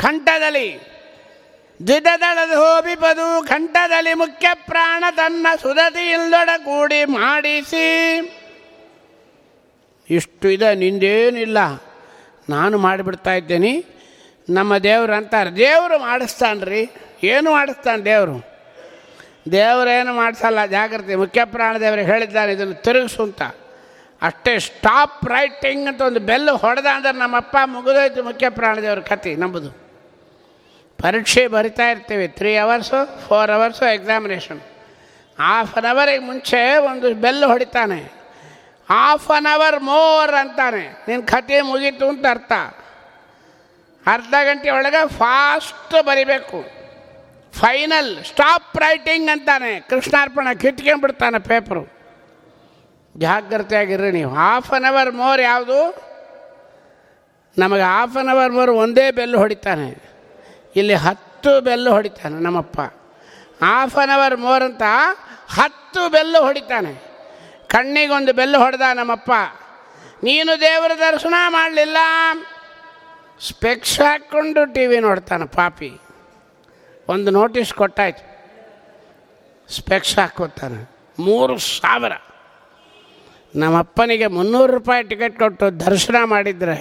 ಕಂಠದಲ್ಲಿ ದ್ವಿದಳದ ಹೋಬಿಪದು, ಕಂಠದಲ್ಲಿ ಮುಖ್ಯ ಪ್ರಾಣ ತನ್ನ ಸುಧತಿ ಇಲ್ದೊಡ ಕೂಡಿ ಮಾಡಿಸಿ. ಇಷ್ಟು ಇದೆ, ನಿಂದೇನಿಲ್ಲ, ನಾನು ಮಾಡಿಬಿಡ್ತಾ ಇದ್ದೇನೆ. ನಮ್ಮ ದೇವರು ಅಂತಾರೆ, ದೇವರು ಮಾಡಿಸ್ತಾನ್ರಿ. ಏನು ಮಾಡಿಸ್ತಾನೆ ದೇವರು? ದೇವರೇನು ಮಾಡಿಸಲ್ಲ, ಜಾಗೃತಿ. ಮುಖ್ಯ ಪ್ರಾಣದೇವರಿಗೆ ಹೇಳಿದ್ದಾರೆ ಇದನ್ನು ತಿರುಗಿಸು ಅಂತ. ಅಷ್ಟೇ. ಸ್ಟಾಪ್ ರೈಟಿಂಗ್ ಅಂತ ಒಂದು ಬೆಲ್ಲು ಹೊಡೆದ ಅಂದರೆ ನಮ್ಮಪ್ಪ ಮುಗಿದೋಯ್ತು ಮುಖ್ಯ ಪ್ರಾಣದೇವ್ರ ಕತೆ ನಂಬುದು. ಪರೀಕ್ಷೆ ಬರಿತಾ ಇರ್ತೀವಿ, three hours four hours examination. Half an ಅವರಿಗೆ ಮುಂಚೆ ಒಂದು ಬೆಲ್ಲು ಹೊಡಿತಾನೆ, ಹಾಫ್ ಆನ್ ಅವರ್ ಮೋರ್ ಅಂತಾನೆ, ನಿನ್ನ ಕತೆ ಮುಗೀತು ಅಂತ ಅರ್ಥ. ಅರ್ಧ ಗಂಟೆ ಒಳಗೆ ಫಾಸ್ಟ್ ಬರಿಬೇಕು. ಫೈನಲ್ ಸ್ಟಾಪ್ ರೈಟಿಂಗ್ ಅಂತಾನೆ, ಕೃಷ್ಣಾರ್ಪಣ, ಕಿತ್ಕೊಂಡ್ಬಿಡ್ತಾನೆ ಪೇಪರು. ಜಾಗ್ರತೆಯಾಗಿರ್ರಿ ನೀವು. ಹಾಫ್ ಆನ್ ಅವರ್ ಮೋರ್ ಯಾವುದು? ನಮಗೆ ಹಾಫ್ ಆನ್ ಅವರ್ ಮೋರ್ ಒಂದೇ ಬೆಲ್ಲು ಹೊಡಿತಾನೆ. ಇಲ್ಲಿ ಹತ್ತು ಹತ್ತು ಬೆಲ್ಲು ಹೊಡಿತಾನೆ ನಮ್ಮಪ್ಪ. ಹಾಫ್ ಆನ್ ಅವರ್ ಮೋರ್ ಅಂತ ಹತ್ತು ಬೆಲ್ಲು ಹೊಡಿತಾನೆ. ಕಣ್ಣಿಗೊಂದು ಬೆಲ್ಲು ಹೊಡೆದ ನಮ್ಮಪ್ಪ. ನೀನು ದೇವರ ದರ್ಶನ ಮಾಡಲಿಲ್ಲ, ಸ್ಪೆಕ್ಸ್ ಹಾಕ್ಕೊಂಡು ಟಿ ವಿ ನೋಡ್ತಾನೆ ಪಾಪಿ. ಒಂದು ನೋಟಿಸ್ ಕೊಟ್ಟಾಯ್ತು, ಸ್ಪೆಕ್ಸ್ ಹಾಕೋತಾನೆ. ಮೂರು ಸಾವಿರ ನಮ್ಮಪ್ಪನಿಗೆ ಮುನ್ನೂರು ರೂಪಾಯಿ ಟಿಕೆಟ್ ಕೊಟ್ಟು ದರ್ಶನ ಮಾಡಿದರೆ,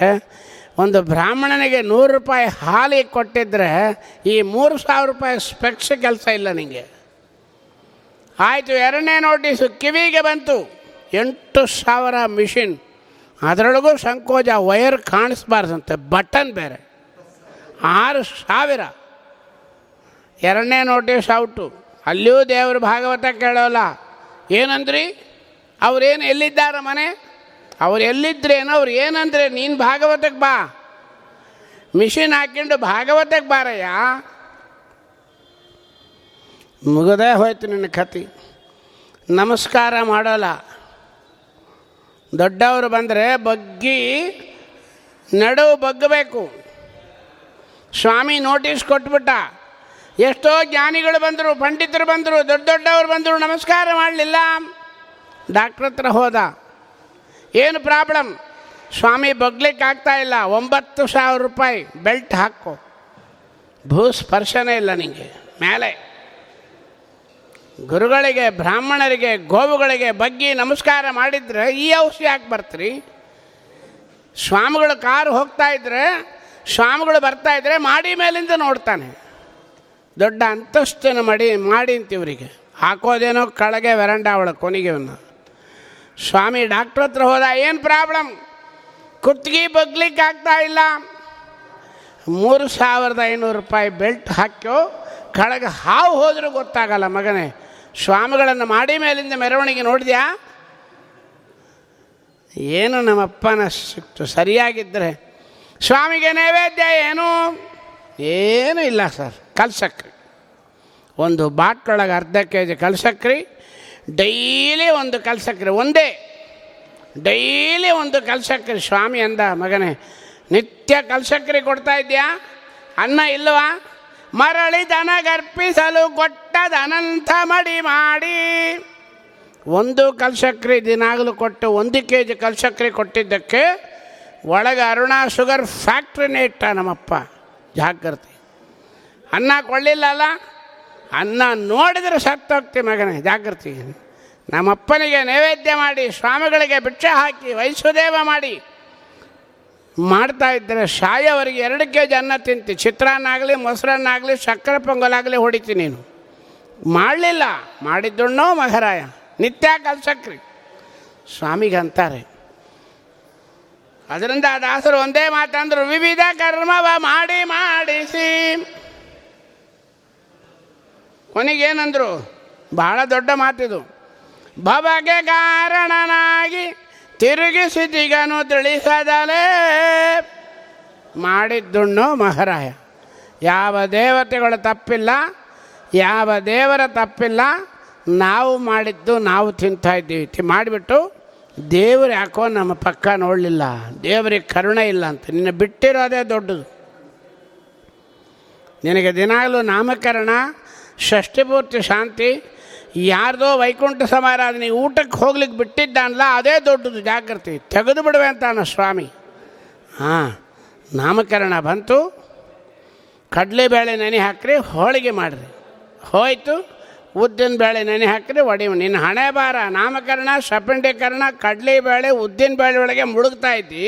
ಒಂದು ಬ್ರಾಹ್ಮಣನಿಗೆ ನೂರು ರೂಪಾಯಿ ಹಾಲಿಗೆ ಕೊಟ್ಟಿದ್ದರೆ, ಈ ಮೂರು ಸಾವಿರ ರೂಪಾಯಿ ಸ್ಪೆಕ್ಸ್ ಕೆಲಸ ಇಲ್ಲ ನಿಮಗೆ. ಆಯಿತು, ಎರಡನೇ ನೋಟಿಸು ಕಿವಿಗೆ ಬಂತು, ಎಂಟು ಸಾವಿರ ಮಿಷಿನ್, ಅದರೊಳಗೂ ಸಂಕೋಚ, ವೈರ್ ಕಾಣಿಸ್ಬಾರ್ದಂತೆ, ಬಟನ್ ಬೇರೆ, ಆರು ಸಾವಿರ. ಎರಡನೇ ನೋಟಿಸ್ ಔಟು. ಅಲ್ಲಿಯೂ ದೇವರು ಭಾಗವತ ಕೇಳೋಲ್ಲ. ಏನಂದ್ರಿ ಅವ್ರೇನು, ಎಲ್ಲಿದ್ದಾರ ಮನೆ, ಅವ್ರು ಎಲ್ಲಿದ್ರೇನು, ಅವ್ರು ಏನಂದ್ರೆ ನೀನು ಭಾಗವತಕ್ಕೆ ಬಾ, ಮಿಷಿನ್ ಹಾಕ್ಕೊಂಡು ಭಾಗವತಕ್ಕೆ ಬಾರಯ್ಯ. ಮುಗದೇ ಹೋಯ್ತು ನಿನ್ನ ಕತೆ. ನಮಸ್ಕಾರ ಮಾಡೋಲ್ಲ. ದೊಡ್ಡವರು ಬಂದರೆ ಬಗ್ಗಿ ನಡುವು ಬಗ್ಗಬೇಕು. ಸ್ವಾಮಿ ನೋಟಿಸ್ ಕೊಟ್ಬಿಟ್ಟ. ಎಷ್ಟೋ ಜ್ಞಾನಿಗಳು ಬಂದರು, ಪಂಡಿತರು ಬಂದರು, ದೊಡ್ಡ ದೊಡ್ಡವರು ಬಂದರು, ನಮಸ್ಕಾರ ಮಾಡಲಿಲ್ಲ. ಡಾಕ್ಟ್ರ ಹತ್ರ ಹೋದ, ಏನು ಪ್ರಾಬ್ಲಮ್? ಸ್ವಾಮಿ ಬಗ್ಲಿಕ್ಕೆ ಆಗ್ತಾಯಿಲ್ಲ, ಒಂಬತ್ತು ಸಾವಿರ ರೂಪಾಯಿ ಬೆಲ್ಟ್ ಹಾಕೋ, ಭೂ ಸ್ಪರ್ಶನೇ ಇಲ್ಲ ನಿಮಗೆ. ಮೇಲೆ ಗುರುಗಳಿಗೆ, ಬ್ರಾಹ್ಮಣರಿಗೆ, ಗೋವುಗಳಿಗೆ ಬಗ್ಗಿ ನಮಸ್ಕಾರ ಮಾಡಿದರೆ ಈ ಔಷಧಿ ಯಾಕೆ ಬರ್ತೀರಿ? ಸ್ವಾಮಿಗಳು ಕಾರು ಹೋಗ್ತಾಯಿದ್ರೆ, ಸ್ವಾಮಿಗಳು ಬರ್ತಾಯಿದ್ರೆ ಮಾಡಿ ಮೇಲಿಂದ ನೋಡ್ತಾನೆ. ದೊಡ್ಡ ಅಂತಸ್ತನ ಮಾಡಿ ಮಾಡಿ ಅಂತಿವ್ರಿಗೆ ಹಾಕೋದೇನೋ ಕೆಳಗೆ ವೆರಂಡ ಅವಳ ಕೊನೆಗೆವನ್ನ. ಸ್ವಾಮಿ ಡಾಕ್ಟ್ರ ಹತ್ರ ಹೋದ, ಏನು ಪ್ರಾಬ್ಲಮ್? ಕುತ್ತಿಗೆ ಬಗ್ಲಿಕ್ಕೆ ಆಗ್ತಾಯಿಲ್ಲ, ಮೂರು ಸಾವಿರದ ಐನೂರು ರೂಪಾಯಿ ಬೆಲ್ಟ್ ಹಾಕ್ಯೋ, ಕೆಳಗೆ ಹಾವು ಹೋದರೂ ಗೊತ್ತಾಗಲ್ಲ ಮಗನೇ. ಸ್ವಾಮಿಗಳನ್ನು ಮಾಡಿ ಮೇಲಿಂದ ಮೆರವಣಿಗೆ ನೋಡಿದ್ಯಾ? ಏನು ನಮ್ಮಪ್ಪನ ಸಿಕ್ತು ಸರಿಯಾಗಿದ್ದರೆ. ಸ್ವಾಮಿಗೆ ನೈವೇದ್ಯ ಏನು? ಏನೂ ಇಲ್ಲ ಸರ್. ಕಲ್ಸಕ್ರಿ, ಒಂದು ಬಾಟ್ಲೊಳಗೆ ಅರ್ಧ ಕೆ ಜಿ ಕಲ್ಸಕ್ರಿ, ಡೈಲಿ ಒಂದು ಕಲ್ಸಕ್ರಿ, ಒಂದೇ ಡೈಲಿ ಒಂದು ಕಲ್ಸಕ್ರಿ. ಸ್ವಾಮಿ ಅಂದ, ಮಗನೇ ನಿತ್ಯ ಕಲ್ಸಕ್ರಿ ಕೊಡ್ತಾ ಇದೆಯಾ? ಅನ್ನ ಇಲ್ಲವಾ? ಮರಳಿ ದನ ಗರ್ಪಿಸಲು ಕೊಟ್ಟದ ಅನಂತ ಮಡಿ ಮಾಡಿ. ಒಂದು ಕಲ್ಸಕ್ರಿ ದಿನಾಗಲೂ ಕೊಟ್ಟು ಒಂದು ಕೆ ಜಿ ಕಲ್ಸಕ್ರಿ ಕೊಟ್ಟಿದ್ದಕ್ಕೆ ಒಳಗೆ ಅರುಣ ಶುಗರ್ ಫ್ಯಾಕ್ಟ್ರಿನೇ ಇಟ್ಟ ನಮ್ಮಪ್ಪ. ಜಾಗ್ರತೆ. ಅನ್ನ ಕೊಳ್ಳಿಲ್ಲಲ್ಲ, ಅನ್ನ ನೋಡಿದರೆ ಸತ್ತೋಗ್ತಿ ಮಗನೇ, ಜಾಗೃತಿ. ನಮ್ಮಪ್ಪನಿಗೆ ನೈವೇದ್ಯ ಮಾಡಿ, ಸ್ವಾಮಿಗಳಿಗೆ ಭಿಕ್ಷೆ ಹಾಕಿ, ವೈಷ್ಣುದೇವ ಮಾಡಿ ಮಾಡ್ತಾ ಇದ್ದರೆ ಸಾಯವರಿಗೆ ಎರಡು ಕೆ ಜಿ ಅನ್ನ ತಿಂತಿ, ಚಿತ್ರಾನ್ನಾಗಲಿ, ಮೊಸರನ್ನಾಗಲಿ, ಸಕ್ಕರೆ ಪೊಂಗಲಾಗಲಿ ಹೊಡಿತಿ. ನೀನು ಮಾಡಲಿಲ್ಲ, ಮಾಡಿದ್ದುಣ್ಣೋ ಮಹಾರಾಯ, ನಿತ್ಯ ಕಲ್ಸಕ್ರಿ. ಸ್ವಾಮಿಗೆ ಅಂತಾರೆ. ಅದರಿಂದ ಆ ದಾಸರು ಒಂದೇ ಮಾತಂದರು, ವಿವಿಧ ಕರ್ಮವ ಮಾಡಿ ಮಾಡಿಸಿ. ಕೊನೆಗೇನಂದರು? ಬಹಳ ದೊಡ್ಡ ಮಾತಿದು. ಭವಗೆ ಕಾರಣನಾಗಿ ತಿರುಗಿಸಿತಿಗನು ತಿಳಿಸದಲೇ ಮಾಡಿದ್ದುಣ್ಣೋ ಮಹಾರಾಯ. ಯಾವ ದೇವತೆಗಳ ತಪ್ಪಿಲ್ಲ, ಯಾವ ದೇವರ ತಪ್ಪಿಲ್ಲ, ನಾವು ಮಾಡಿದ್ದು ನಾವು ತಿಂತಾ ಇದ್ದೀವಿ ಮಾಡಿಬಿಟ್ಟು. ದೇವರು ಯಾಕೋ ನಮ್ಮ ಪಕ್ಕ ನೋಡಲಿಲ್ಲ, ದೇವರಿಗೆ ಕರುಣೆ ಇಲ್ಲ ಅಂತ ನಿನ್ನ ಬಿಟ್ಟಿರೋದೇ ದೊಡ್ಡದು. ನಿನಗೆ ದಿನಾಗಲೂ ನಾಮಕರಣ, ಷಷ್ಠಿಪೂರ್ತಿ ಶಾಂತಿ, ಯಾರ್ದೋ ವೈಕುಂಠ ಸಮಾರಾಧನೆ, ಊಟಕ್ಕೆ ಹೋಗ್ಲಿಕ್ಕೆ ಬಿಟ್ಟಿದ್ದಾನಲ್ಲ ಅದೇ ದೊಡ್ಡದು. ಜಾಗೃತಿ. ತೆಗೆದು ಬಿಡುವೆ ಅಂತಾನ ಸ್ವಾಮಿ. ಹಾಂ, ನಾಮಕರಣ ಬಂತು, ಕಡಲೆಬೇಳೆ ನೆನೆ ಹಾಕ್ರಿ, ಹೋಳಿಗೆ ಮಾಡಿರಿ, ಹೋಯಿತು. ಉದ್ದಿನ ಬೇಳೆ ನೆನೆ ಹಾಕಿರಿ, ಒಡಿ. ನಿನ್ನ ಹಣೆ ಬಾರ ನಾಮಕರಣ, ಶಪಂಡೀಕರಣ, ಕಡಲೆಬೇಳೆ, ಉದ್ದಿನ ಬೇಳೆ ಒಳಗೆ ಮುಳುಗ್ತಾ ಇದ್ದಿ,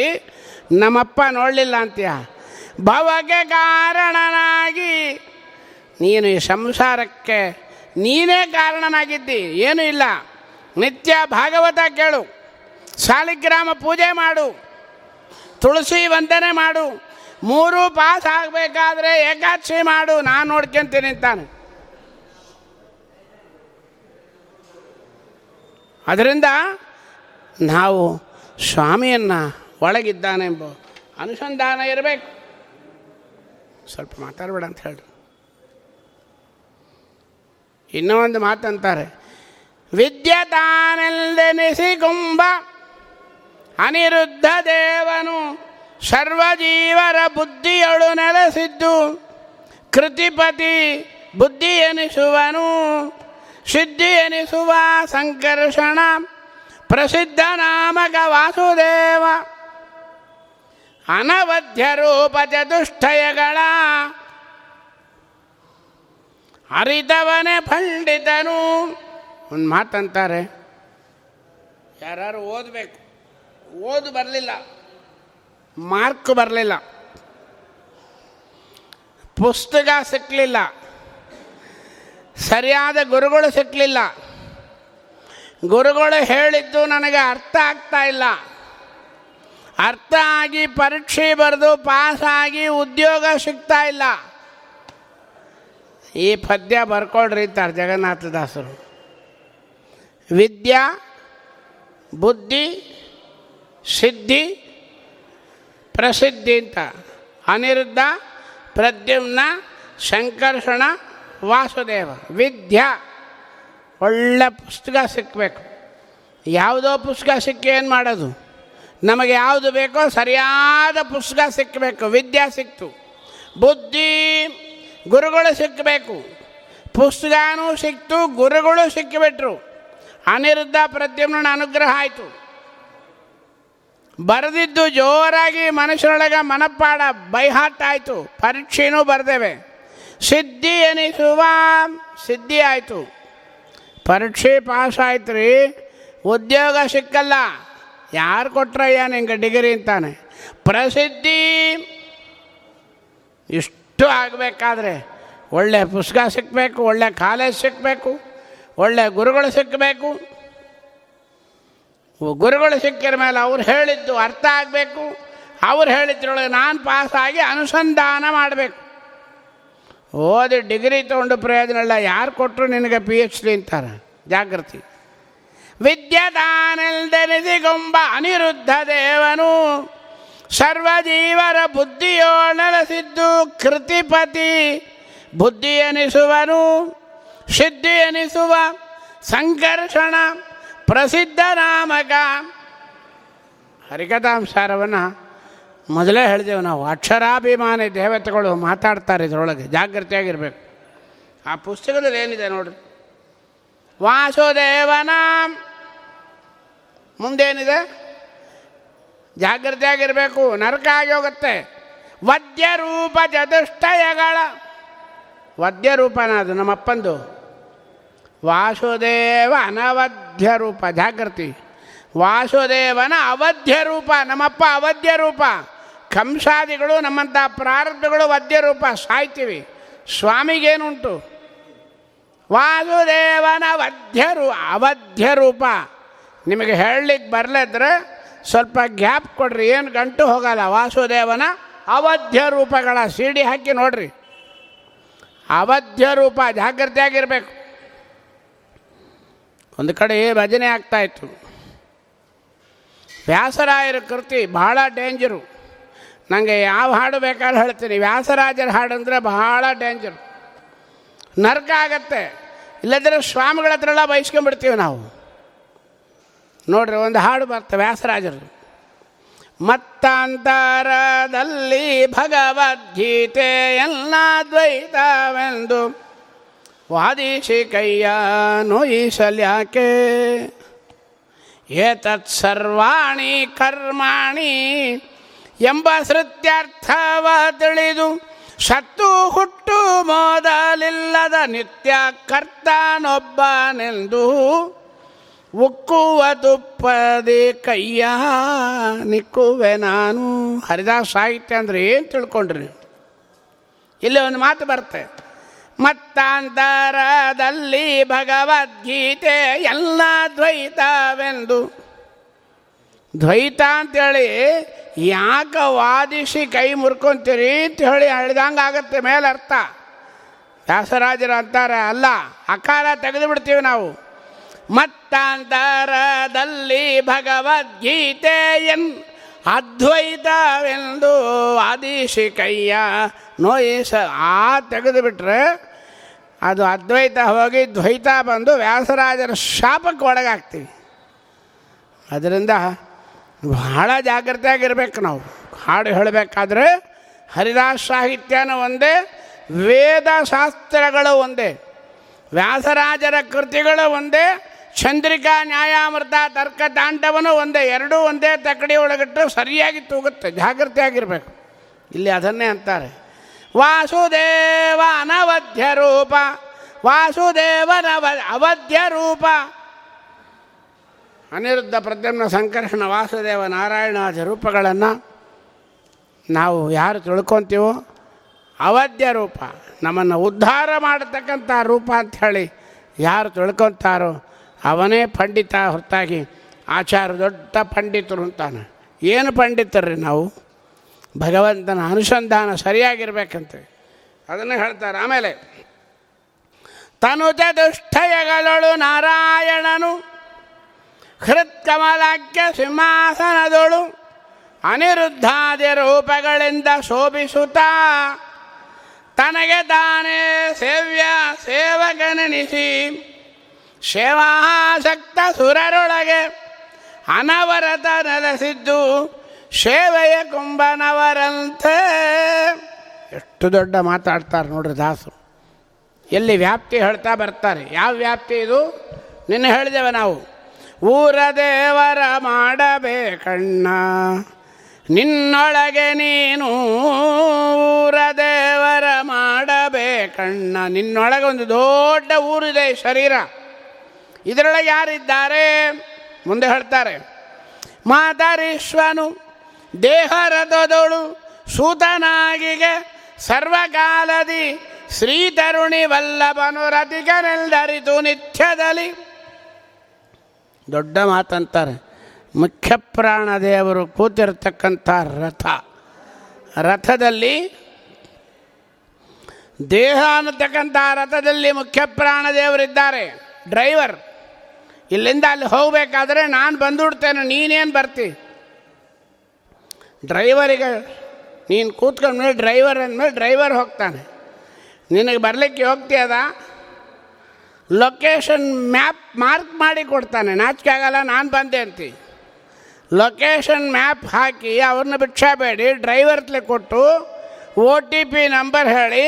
ನಮ್ಮಪ್ಪ ನೋಡಲಿಲ್ಲ ಅಂತೀಯ. ಭವಕ್ಕೆ ಕಾರಣನಾಗಿ ನೀನು ಈ ಸಂಸಾರಕ್ಕೆ ನೀನೇ ಕಾರಣನಾಗಿದ್ದಿ. ಏನೂ ಇಲ್ಲ, ನಿತ್ಯ ಭಾಗವತ ಕೇಳು, ಸಾಲಿಗ್ರಾಮ ಪೂಜೆ ಮಾಡು, ತುಳಸಿ ವಂದನೆ ಮಾಡು, ಮೂರೂ ಪಾಸ್ ಆಗಬೇಕಾದ್ರೆ ಏಕಾದಶಿ ಮಾಡು, ನಾನು ನೋಡ್ಕೊಂತೀನಿ ಅಂತಾನೆ. ಅದರಿಂದ ನಾವು ಸ್ವಾಮಿಯನ್ನು ಒಳಗಿದ್ದಾನೆಂಬ ಅನುಸಂಧಾನ ಇರಬೇಕು. ಸ್ವಲ್ಪ ಮಾತಾಡಬೇಡ ಅಂತ ಹೇಳಿ. ಇನ್ನೂ ಒಂದು ಮಾತಂತಾರೆ, ವಿದ್ಯೆ ತಾನೆಂದೆನಿಸಿಕುಂಬ ಅನಿರುದ್ಧ ದೇವನು ಸರ್ವಜೀವರ ಬುದ್ಧಿಯೊಳು ನೆಲೆಸಿದ್ದು ಕೃತಿಪತಿ ಬುದ್ಧಿ ಎನಿಸುವನು, ಸಿದ್ಧಿ ಎನಿಸುವ ಸಂಕರ್ಷಣ, ಪ್ರಸಿದ್ಧ ನಾಮಕ ವಾಸುದೇವ, ಅನವಧ್ಯ ರೂಪ ಚತುಷ್ಟಯಗಳ ಅರಿತವನೇ ಪಂಡಿತನು. ಒಂದು ಮಾತಂತಾರೆ, ಯಾರು ಓದಬೇಕು, ಓದು ಬರಲಿಲ್ಲ, ಮಾರ್ಕ್ ಬರಲಿಲ್ಲ, ಪುಸ್ತಕ ಸಿಕ್ಕಲಿಲ್ಲ, ಸರಿಯಾದ ಗುರುಗಳು ಸಿಕ್ಕಲಿಲ್ಲ, ಗುರುಗಳು ಹೇಳಿದ್ದು ನನಗೆ ಅರ್ಥ ಆಗ್ತಾ ಇಲ್ಲ, ಅರ್ಥ ಆಗಿ ಪರೀಕ್ಷೆ ಬರೆದು ಪಾಸಾಗಿ ಉದ್ಯೋಗ ಸಿಗ್ತಾ ಇಲ್ಲ, ಈ ಪದ್ಯ ಬರ್ಕೊಳ್ರಿ ಅಂತಾರೆ ಜಗನ್ನಾಥದಾಸರು. ವಿದ್ಯಾ, ಬುದ್ಧಿ, ಸಿದ್ಧಿ, ಪ್ರಸಿದ್ಧಿ ಅಂತ ಅನಿರುದ್ಧ, ಪ್ರದ್ಯುಮ್ನ, ಸಂಕರ್ಷಣ, ವಾಸುದೇವ. ವಿದ್ಯಾ ಒಳ್ಳೆ ಪುಸ್ತಕ ಸಿಕ್ಕಬೇಕು. ಯಾವುದೋ ಪುಸ್ತಕ ಸಿಕ್ಕಿ ಏನು ಮಾಡೋದು? ನಮಗೆ ಯಾವುದು ಬೇಕೋ ಸರಿಯಾದ ಪುಸ್ತಕ ಸಿಕ್ಕಬೇಕು. ವಿದ್ಯೆ ಸಿಕ್ತು, ಬುದ್ಧಿ ಗುರುಗಳು ಸಿಕ್ಕಬೇಕು, ಪುಸ್ತಕನೂ ಸಿಕ್ತು, ಗುರುಗಳು ಸಿಕ್ಕಿಬಿಟ್ರು, ಅನಿರುದ್ಧ ಪ್ರದ್ಯುಮ್ನ ಅನುಗ್ರಹ ಆಯಿತು. ಬರೆದಿದ್ದು ಜೋರಾಗಿ ಮನುಷ್ಯರೊಳಗೆ ಮನಪಾಡ ಬೈಹಾಟ್ ಆಯಿತು, ಪರೀಕ್ಷೆನೂ ಬರೆದೇವೆ. ಸಿದ್ಧಿ ಎನಿಸುವ ಸಿದ್ಧಿ ಆಯಿತು, ಪರೀಕ್ಷೆ ಪಾಸ್ ಆಯ್ತು ರೀ, ಉದ್ಯೋಗ ಸಿಕ್ಕಲ್ಲ, ಯಾರು ಕೊಟ್ರಯ್ಯ ನಿಂಗೆ ಡಿಗ್ರಿ ಅಂತಾನೆ. ಪ್ರಸಿದ್ಧಿ ಇಷ್ಟು ಆಗಬೇಕಾದ್ರೆ ಒಳ್ಳೆ ಪುಸ್ತಕ ಸಿಕ್ಕಬೇಕು, ಒಳ್ಳೆ ಕಾಲೇಜ್ ಸಿಕ್ಕಬೇಕು, ಒಳ್ಳೆ ಗುರುಗಳು ಸಿಕ್ಕಬೇಕು, ಗುರುಗಳು ಸಿಕ್ಕಿದ ಮೇಲೆ ಅವ್ರು ಹೇಳಿದ್ದು ಅರ್ಥ ಆಗಬೇಕು, ಅವ್ರು ಹೇಳಿದ್ರೊಳಗೆ ನಾನು ಪಾಸಾಗಿ ಅನುಸಂಧಾನ ಮಾಡಬೇಕು. ಓದಿ ಡಿಗ್ರಿ ತೊಗೊಂಡು ಪ್ರಯೋಜನ ಇಲ್ಲ, ಯಾರು ಕೊಟ್ಟರು ನಿನಗೆ ಪಿ ಎಚ್ ಡಿ ಅಂತಾರೆ. ಜಾಗೃತಿ. ವಿದ್ಯದಾನಲ್ದೆನಿಸಿಗೊಂಬ ಅನಿರುದ್ಧ ದೇವನು ಸರ್ವಜೀವರ ಬುದ್ಧಿಯೋ ನೆಲೆಸಿದ್ದು, ಕೃತಿಪತಿ ಬುದ್ಧಿ ಎನಿಸುವನು, ಸಿದ್ಧಿ ಎನಿಸುವ ಸಂಕರ್ಷಣ, ಪ್ರಸಿದ್ಧ ನಾಮಕ. ಹರಿಕಥಾಂಸಾರವನ್ನು ಮೊದಲೇ ಹೇಳಿದೆವು ನಾವು. ಅಕ್ಷರಾಭಿಮಾನಿ ದೇವತೆಗಳು ಮಾತಾಡ್ತಾರೆ ಇದರೊಳಗೆ, ಜಾಗೃತಿಯಾಗಿರಬೇಕು. ಆ ಪುಸ್ತಕದಲ್ಲಿ ಏನಿದೆ ನೋಡಿರಿ, ವಾಸುದೇವನ ಮುಂದೇನಿದೆ ಜಾಗೃತಿಯಾಗಿರಬೇಕು, ನರಕ ಆಗಿ ಹೋಗುತ್ತೆ. ವದ್ಯರೂಪ ಚತುಷ್ಟಯಗಳ, ವದ್ಯರೂಪನ ಅದು ನಮ್ಮಪ್ಪಂದು. ವಾಸುದೇವ ಅನವಧ್ಯ ರೂಪ, ಜಾಗೃತಿ. ವಾಸುದೇವನ ಅವಧ್ಯ ರೂಪ, ನಮ್ಮಪ್ಪ ಅವಧ್ಯ ರೂಪ. ಕಂಸಾದಿಗಳು ನಮ್ಮಂಥ ಪ್ರಾರಬ್ಧಗಳು ವದ್ಯ ರೂಪ, ಸಾಯ್ತೀವಿ. ಸ್ವಾಮಿಗೇನುಂಟು? ವಾಸುದೇವನ ವಧ್ಯರು ಅವಧ್ಯ ರೂಪ. ನಿಮಗೆ ಹೇಳಲಿಕ್ಕೆ ಬರಲಿದ್ರೆ ಸ್ವಲ್ಪ ಗ್ಯಾಪ್ ಕೊಡ್ರಿ, ಏನು ಗಂಟು ಹೋಗಲ್ಲ. ವಾಸುದೇವನ ಅವಧ್ಯ ರೂಪಗಳ ಸಿ ಡಿ ಹಾಕಿ ನೋಡ್ರಿ. ಅವಧ್ಯ ರೂಪ, ಜಾಗೃತಿಯಾಗಿರಬೇಕು. ಒಂದು ಕಡೆ ಭಜನೆ ಆಗ್ತಾಯಿತ್ತು, ವ್ಯಾಸರಾಯರ ಕೃತಿ ಬಹಳ ಡೇಂಜರು. ನನಗೆ ಯಾವ ಹಾಡು ಬೇಕಾದ್ರೂ ಹೇಳ್ತೀನಿ, ವ್ಯಾಸರಾಜರ ಹಾಡು ಅಂದರೆ ಬಹಳ ಡೇಂಜರು, ನರ್ಕ ಆಗತ್ತೆ. ಇಲ್ಲದ್ರೆ ಸ್ವಾಮಿಗಳ ಹತ್ರ ಎಲ್ಲ ಬಯಸ್ಕೊಂಡ್ಬಿಡ್ತೀವಿ ನಾವು. ನೋಡ್ರಿ, ಒಂದು ಹಾಡು ಬರ್ತದೆ ವ್ಯಾಸರಾಜರು. ಮತ್ತಾಂತರದಲ್ಲಿ ಭಗವದ್ಗೀತೆಯನ್ನ ದ್ವೈತವೆಂದು ವಾದಿಸಿ ಕೈಯ ನೋಯಿಸಲ್ಯಾಕೆ, ಏತತ್ ಸರ್ವಾಣಿ ಕರ್ಮಾಣಿ ಎಂಬ ಸೃತ್ಯರ್ಥವ ತಿಳಿದು ಸತ್ತು ಹುಟ್ಟು ಮೊದಲಿಲ್ಲದ ನಿತ್ಯ ಕರ್ತನೊಬ್ಬನೆಂದು ಉಕ್ಕುವ ತುಪ್ಪದಿ ಕೈಯ ನಿಕ್ಕುವೆ ನಾನು. ಹರಿದಾಸ ಸಾಹಿತ್ಯ ಅಂದರೆ ಏನು ತಿಳ್ಕೊಂಡ್ರಿ? ಇಲ್ಲಿ ಒಂದು ಮಾತು ಬರುತ್ತೆ, ಮತ್ತಾಂತರದಲ್ಲಿ ಭಗವದ್ಗೀತೆ ಎಲ್ಲ ದ್ವೈತವೆಂದು. ದ್ವೈತ ಅಂತೇಳಿ ಯಾಕೆ ವಾದಿಸಿ ಕೈ ಮುರ್ಕೊಂತೀರಿ ಅಂತ ಹೇಳಿ ಹೇಳಿದಂಗೆ ಆಗತ್ತೆ ಮೇಲರ್ಥ. ವ್ಯಾಸರಾಜರು ಅಂತಾರೆ ಅಲ್ಲ, ಅಕಾರ ತೆಗೆದುಬಿಡ್ತೀವಿ ನಾವು. ಮತ್ತಾಂತರದಲ್ಲಿ ಭಗವದ್ಗೀತೆಯನ್ ಅದ್ವೈತವೆಂದು ವಾದಿಸಿ ಕೈಯ ನೋಯಿಸ, ಆ ತೆಗೆದುಬಿಟ್ರೆ ಅದು ಅದ್ವೈತ ಹೋಗಿ ದ್ವೈತ ಬಂದು ವ್ಯಾಸರಾಜರ ಶಾಪಕ್ಕೆ ಒಳಗಾಗ್ತೀವಿ. ಅದರಿಂದ ಬಹಳ ಜಾಗ್ರತೆಯಾಗಿರಬೇಕು ನಾವು. ಹಾಡು ಹೇಳಬೇಕಾದ್ರೆ ಹರಿದಾಸ ಸಾಹಿತ್ಯನ ಒಂದೇ, ವೇದಶಾಸ್ತ್ರಗಳು ಒಂದೇ, ವ್ಯಾಸರಾಜರ ಕೃತಿಗಳು ಒಂದೇ, ಚಂದ್ರಿಕಾ ನ್ಯಾಯಾಮೃತ ತರ್ಕ ತಾಂಡವನು ಒಂದೇ. ಎರಡೂ ಒಂದೇ ತಕ್ಕಡಿ ಒಳಗಿಟ್ಟು ಸರಿಯಾಗಿ ತೂಗುತ್ತೆ, ಜಾಗೃತಿ ಆಗಿರಬೇಕು. ಇಲ್ಲಿ ಅದನ್ನೇ ಅಂತಾರೆ. ವಾಸುದೇವ ಅನವಧ್ಯ ರೂಪ, ವಾಸುದೇವನವ ಅವಧ್ಯ ರೂಪ, ಅನಿರುದ್ಧ ಪ್ರದ್ಯುಮ್ನ ಸಂಕರ್ಷಣ ವಾಸುದೇವ ನಾರಾಯಣಾದಿ ರೂಪಗಳನ್ನು ನಾವು ಯಾರು ತಿಳ್ಕೊತೀವೋ ಅವಧ್ಯ ರೂಪ, ನಮ್ಮನ್ನು ಉದ್ಧಾರ ಮಾಡತಕ್ಕಂಥ ರೂಪ ಅಂಥೇಳಿ ಯಾರು ತಿಳ್ಕೊತಾರೋ ಅವನೇ ಪಂಡಿತ. ಹೊರತಾಗಿ ಆಚಾರ್ಯ ದೊಡ್ಡ ಪಂಡಿತರು ಅಂತಾನೆ. ಏನು ಪಂಡಿತರ್ರಿ ನಾವು? ಭಗವಂತನ ಅನುಸಂಧಾನ ಸರಿಯಾಗಿರ್ಬೇಕಂತ ಅದನ್ನು ಹೇಳ್ತಾರೆ. ಆಮೇಲೆ ತನುಜ ದುಷ್ಟಯಗಳೊಳು ನಾರಾಯಣನು, ಹೃತ್ಕಮಲಕ್ಕೆ ಸಿಂಹಾಸನದೊಳು ಅನಿರುದ್ಧಾದಿ ರೂಪಗಳಿಂದ ಶೋಭಿಸುತ್ತಾ, ತನಗೆ ತಾನೇ ಸೇವ್ಯ ಸೇವಕನೆನಿಸಿ ಸೇವಾಸಕ್ತ ಸುರರೊಳಗೆ ಅನವರತ ನೆಲೆಸಿದ್ದು ಸೇವೆಯ ಕುಂಭನವರಂತೆ. ಎಷ್ಟು ದೊಡ್ಡ ಮಾತಾಡ್ತಾರೆ ನೋಡ್ರಿ ದಾಸರು. ಎಲ್ಲಿ ವ್ಯಾಪ್ತಿ ಹೇಳ್ತಾ ಬರ್ತಾರೆ. ಯಾವ ವ್ಯಾಪ್ತಿ ಇದು? ನಿನ್ನೆ ಹೇಳಿದೆವು ನಾವು, ಊರ ದೇವರ ಮಾಡಬೇಕಣ್ಣ ನಿನ್ನೊಳಗೆ ನೀನು, ಊರ ದೇವರ ಮಾಡಬೇಕಣ್ಣ ನಿನ್ನೊಳಗೆ. ಒಂದು ದೊಡ್ಡ ಊರಿದೆ ಈ ಶರೀರ, ಇದರೊಳಗೆ ಯಾರಿದ್ದಾರೆ ಮುಂದೆ ಹೇಳ್ತಾರೆ. ಮಾತರಿಶ್ವನು ದೇಹರಥದೊಳು ಸೂತನಾಗಿಗೆ ಸರ್ವಕಾಲದಿ ಶ್ರೀತರುಣಿ ವಲ್ಲಭನು ರತಿಗನೆಲ್ಲರಿತು ನಿತ್ಯದಲ್ಲಿ. ದೊಡ್ಡ ಮಾತಂತಾರೆ. ಮುಖ್ಯ ಪ್ರಾಣ ದೇವರು ಕೂತಿರ್ತಕ್ಕಂಥ ರಥ, ರಥದಲ್ಲಿ ದೇಹ ಅನ್ನತಕ್ಕಂಥ ರಥದಲ್ಲಿ ಮುಖ್ಯ ಪ್ರಾಣ ದೇವರಿದ್ದಾರೆ, ಡ್ರೈವರ್. ಇಲ್ಲಿಂದ ಅಲ್ಲಿ ಹೋಗಬೇಕಾದ್ರೆ ನಾನು ಬಂದುಬಿಡ್ತೇನೆ, ನೀನೇನು ಬರ್ತಿ? ಡ್ರೈವರಿಗೆ ನೀನು ಕೂತ್ಕೊಂಡ್ಮೇಲೆ ಡ್ರೈವರ್ ಅಂದಮೇಲೆ ಡ್ರೈವರ್ ಹೋಗ್ತಾನೆ. ನಿನಗೆ ಬರಲಿಕ್ಕೆ ಹೋಗ್ತೀಯದ ಲೊಕೇಶನ್ ಮ್ಯಾಪ್ ಮಾರ್ಕ್ ಮಾಡಿ ಕೊಡ್ತಾನೆ. ನಾಚಿಕೆ ಆಗಲ್ಲ, ನಾನು ಬಂದೆ ಅಂತಿ. ಲೊಕೇಶನ್ ಮ್ಯಾಪ್ ಹಾಕಿ ಅವ್ರನ್ನ ಬಿಟ್ಸಬೇಡಿ, ಡ್ರೈವರ್ತ್ಲೆ ಕೊಟ್ಟು ಓ ಟಿ ಪಿ ನಂಬರ್ ಹೇಳಿ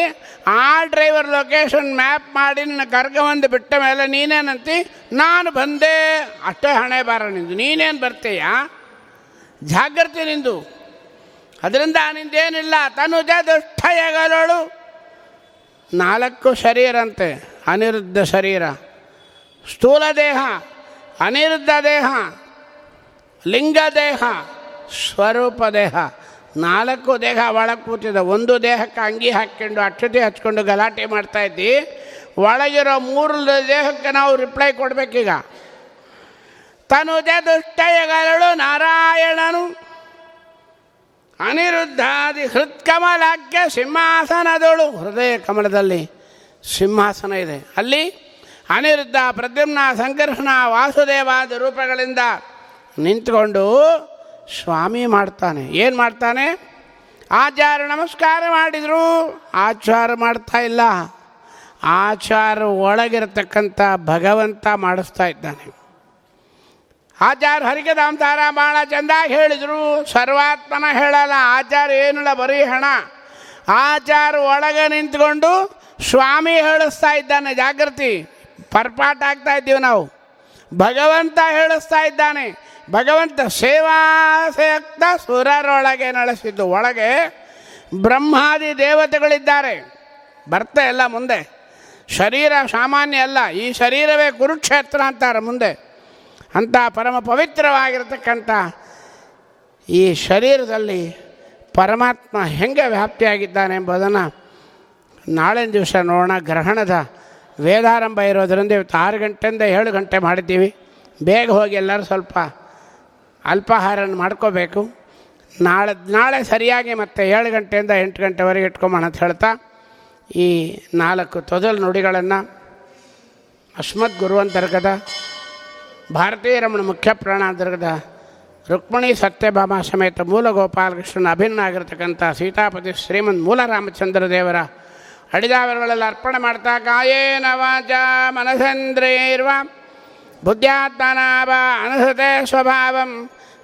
ಆ ಡ್ರೈವರ್ ಲೊಕೇಶನ್ ಮ್ಯಾಪ್ ಮಾಡಿ ನನ್ನ ಕರ್ಕೊಂಬಂದು ಬಿಟ್ಟ ಮೇಲೆ ನೀನೇನಂತಿ? ನಾನು ಬಂದೆ. ಅಷ್ಟೇ ಹಣೆ ಬಾರ ನಿಂದು, ನೀನೇನು ಬರ್ತೀಯ? ಜಾಗೃತಿ ನಿಂದು, ಅದರಿಂದ ನಿಂದೇನಿಲ್ಲ. ತನುಜ ದುಷ್ಟಯಗಳೋಳು, ನಾಲ್ಕು ಶರೀರ ಅಂತೆ. ಅನಿರುದ್ಧ ಶರೀರ, ಸ್ಥೂಲ ದೇಹ, ಅನಿರುದ್ಧ ದೇಹ, ಲಿಂಗ ದೇಹ, ಸ್ವರೂಪ ದೇಹ. ನಾಲ್ಕು ದೇಹ ಒಳಗೆ ಕೂತಿದ್ದ. ಒಂದು ದೇಹಕ್ಕೆ ಅಂಗಿ ಹಾಕ್ಕೊಂಡು ಅಕ್ಷತೆ ಹಚ್ಕೊಂಡು ಗಲಾಟೆ ಮಾಡ್ತಾಯಿದ್ದಿ, ಒಳಗಿರೋ ಮೂರು ದೇಹಕ್ಕೆ ನಾವು ರಿಪ್ಲೈ ಕೊಡಬೇಕೀಗ. ತನುಜ ದುಷ್ಟಯಗಳಳು ನಾರಾಯಣನು ಅನಿರುದ್ಧಾದಿ ಹೃತ್ಕಮಲಕ್ಕೆ ಸಿಂಹಾಸನದಳು, ಹೃದಯ ಕಮಲದಲ್ಲಿ ಸಿಂಹಾಸನ ಇದೆ. ಅಲ್ಲಿ ಅನಿರುದ್ಧ ಪ್ರದ್ಯುಮ್ನ ಸಂಕರ್ಷಣ ವಾಸುದೇವಾದಿ ರೂಪಗಳಿಂದ ನಿಂತ್ಕೊಂಡು ಸ್ವಾಮಿ ಮಾಡ್ತಾನೆ. ಏನು ಮಾಡ್ತಾನೆ? ಆಚಾರ ನಮಸ್ಕಾರ ಮಾಡಿದರು, ಆಚಾರ ಮಾಡ್ತಾ ಇಲ್ಲ, ಆಚಾರ ಒಳಗಿರತಕ್ಕಂಥ ಭಗವಂತ ಮಾಡಿಸ್ತಾ ಇದ್ದಾನೆ. ಆಚಾರ ಹರಿಕಥಾಮೃತಾರ ಭಾಳ ಚೆಂದಾಗಿ ಹೇಳಿದರು, ಸರ್ವಾತ್ಮನ ಹೇಳಲ್ಲ ಆಚಾರ, ಏನಿಲ್ಲ ಬರೀ ಹಣ. ಆಚಾರ ಒಳಗೆ ನಿಂತ್ಕೊಂಡು ಸ್ವಾಮಿ ಹೇಳಿಸ್ತಾ ಇದ್ದಾನೆ. ಜಾಗೃತಿ, ಪರ್ಪಾಟ ಆಗ್ತಾ ಇದ್ದೀವಿ ನಾವು. ಭಗವಂತ ಹೇಳಿಸ್ತಾ ಇದ್ದಾನೆ. ಭಗವಂತ ಸೇವಾಸಕ್ತ ಸುರರೊಳಗೆ ನಡೆಸಿದ್ದು, ಒಳಗೆ ಬ್ರಹ್ಮಾದಿ ದೇವತೆಗಳಿದ್ದಾರೆ. ಬರ್ತಾ ಇಲ್ಲ ಮುಂದೆ. ಶರೀರ ಸಾಮಾನ್ಯ ಅಲ್ಲ, ಈ ಶರೀರವೇ ಕುರುಕ್ಷೇತ್ರ ಅಂತಾರೆ ಮುಂದೆ. ಅಂಥ ಪರಮ ಪವಿತ್ರವಾಗಿರ್ತಕ್ಕಂಥ ಈ ಶರೀರದಲ್ಲಿ ಪರಮಾತ್ಮ ಹೆಂಗೆ ವ್ಯಾಪ್ತಿಯಾಗಿದ್ದಾನೆ ಎಂಬುದನ್ನು ನಾಳಿನ ದಿವಸ ನೋಡೋಣ. ಗ್ರಹಣದ ವೇದಾರಂಭ ಇರೋದರಿಂದ ಇವತ್ತು ಆರು ಗಂಟೆಯಿಂದ ಏಳು ಗಂಟೆ ಮಾಡಿದ್ದೀವಿ. ಬೇಗ ಹೋಗಿ ಎಲ್ಲರೂ ಸ್ವಲ್ಪ ಅಲ್ಪಾಹಾರನ ಮಾಡ್ಕೋಬೇಕು. ನಾಳೆ ನಾಳೆ ಸರಿಯಾಗಿ ಮತ್ತೆ ಏಳು ಗಂಟೆಯಿಂದ ಎಂಟು ಗಂಟೆವರೆಗೆ ಇಟ್ಕೊಂಬೋಣ ಅಂತ ಹೇಳ್ತಾ ಈ ನಾಲ್ಕು ತೊದಲು ನುಡಿಗಳನ್ನು ಅಸ್ಮದ್ ಗುರುವಂತರ್ಗದ ಭಾರತೀಯ ರಮಣ ಮುಖ್ಯ ಪ್ರಾಣಾಂತರ್ಗದ ರುಕ್ಮಿಣಿ ಸತ್ಯಭಾಮ ಸಮೇತ ಮೂಲ ಗೋಪಾಲಕೃಷ್ಣನ ಅಭಿನ್ನ ಆಗಿರತಕ್ಕಂಥ ಸೀತಾಪತಿ ಶ್ರೀಮಂತ್ ಮೂಲ ರಾಮಚಂದ್ರ ದೇವರ ಅಡಿದಾವರಗಳೆಲ್ಲ ಅರ್ಪಣೆ ಮಾಡ್ತಾ, ಕಾಯೇನ ವಾಚ ಮನಸೇಂದ್ರಿಯೈರ್ವ ಬುದ್ಧ್ಯಾತ್ಮನಾಭ ಅನುಸೃತೆ ಸ್ವಭಾವಂ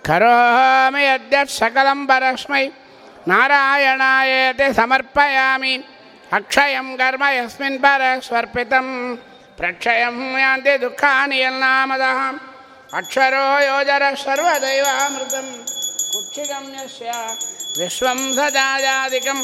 ಕರೋಮಿ ಅದ್ಯ ಸಕಲಂ ಪರಸ್ಮೈ ನಾರಾಯಣಾಯೇತಿ ಸಮರ್ಪಯಾಮಿ. ಅಕ್ಷಯಂ ಕರ್ಮ ಯಸ್ಮಿನ್ ಪರಃ ಸ್ವರ್ಪಿತಂ ಪ್ರಕ್ಷಯಂ ಯಾಂತಿ ದುಃಖಾನಿ ಯನ್ನಾಮದಃ ಅಕ್ಷರೋ ಯೋಜರಃ ಸರ್ವದೈವಾಮೃತಂ ಕುಕ್ಷಿಗಂ ಯಸ್ಯ ವಿಶ್ವಂ ಸದಾ ಯಾದಿಕಂ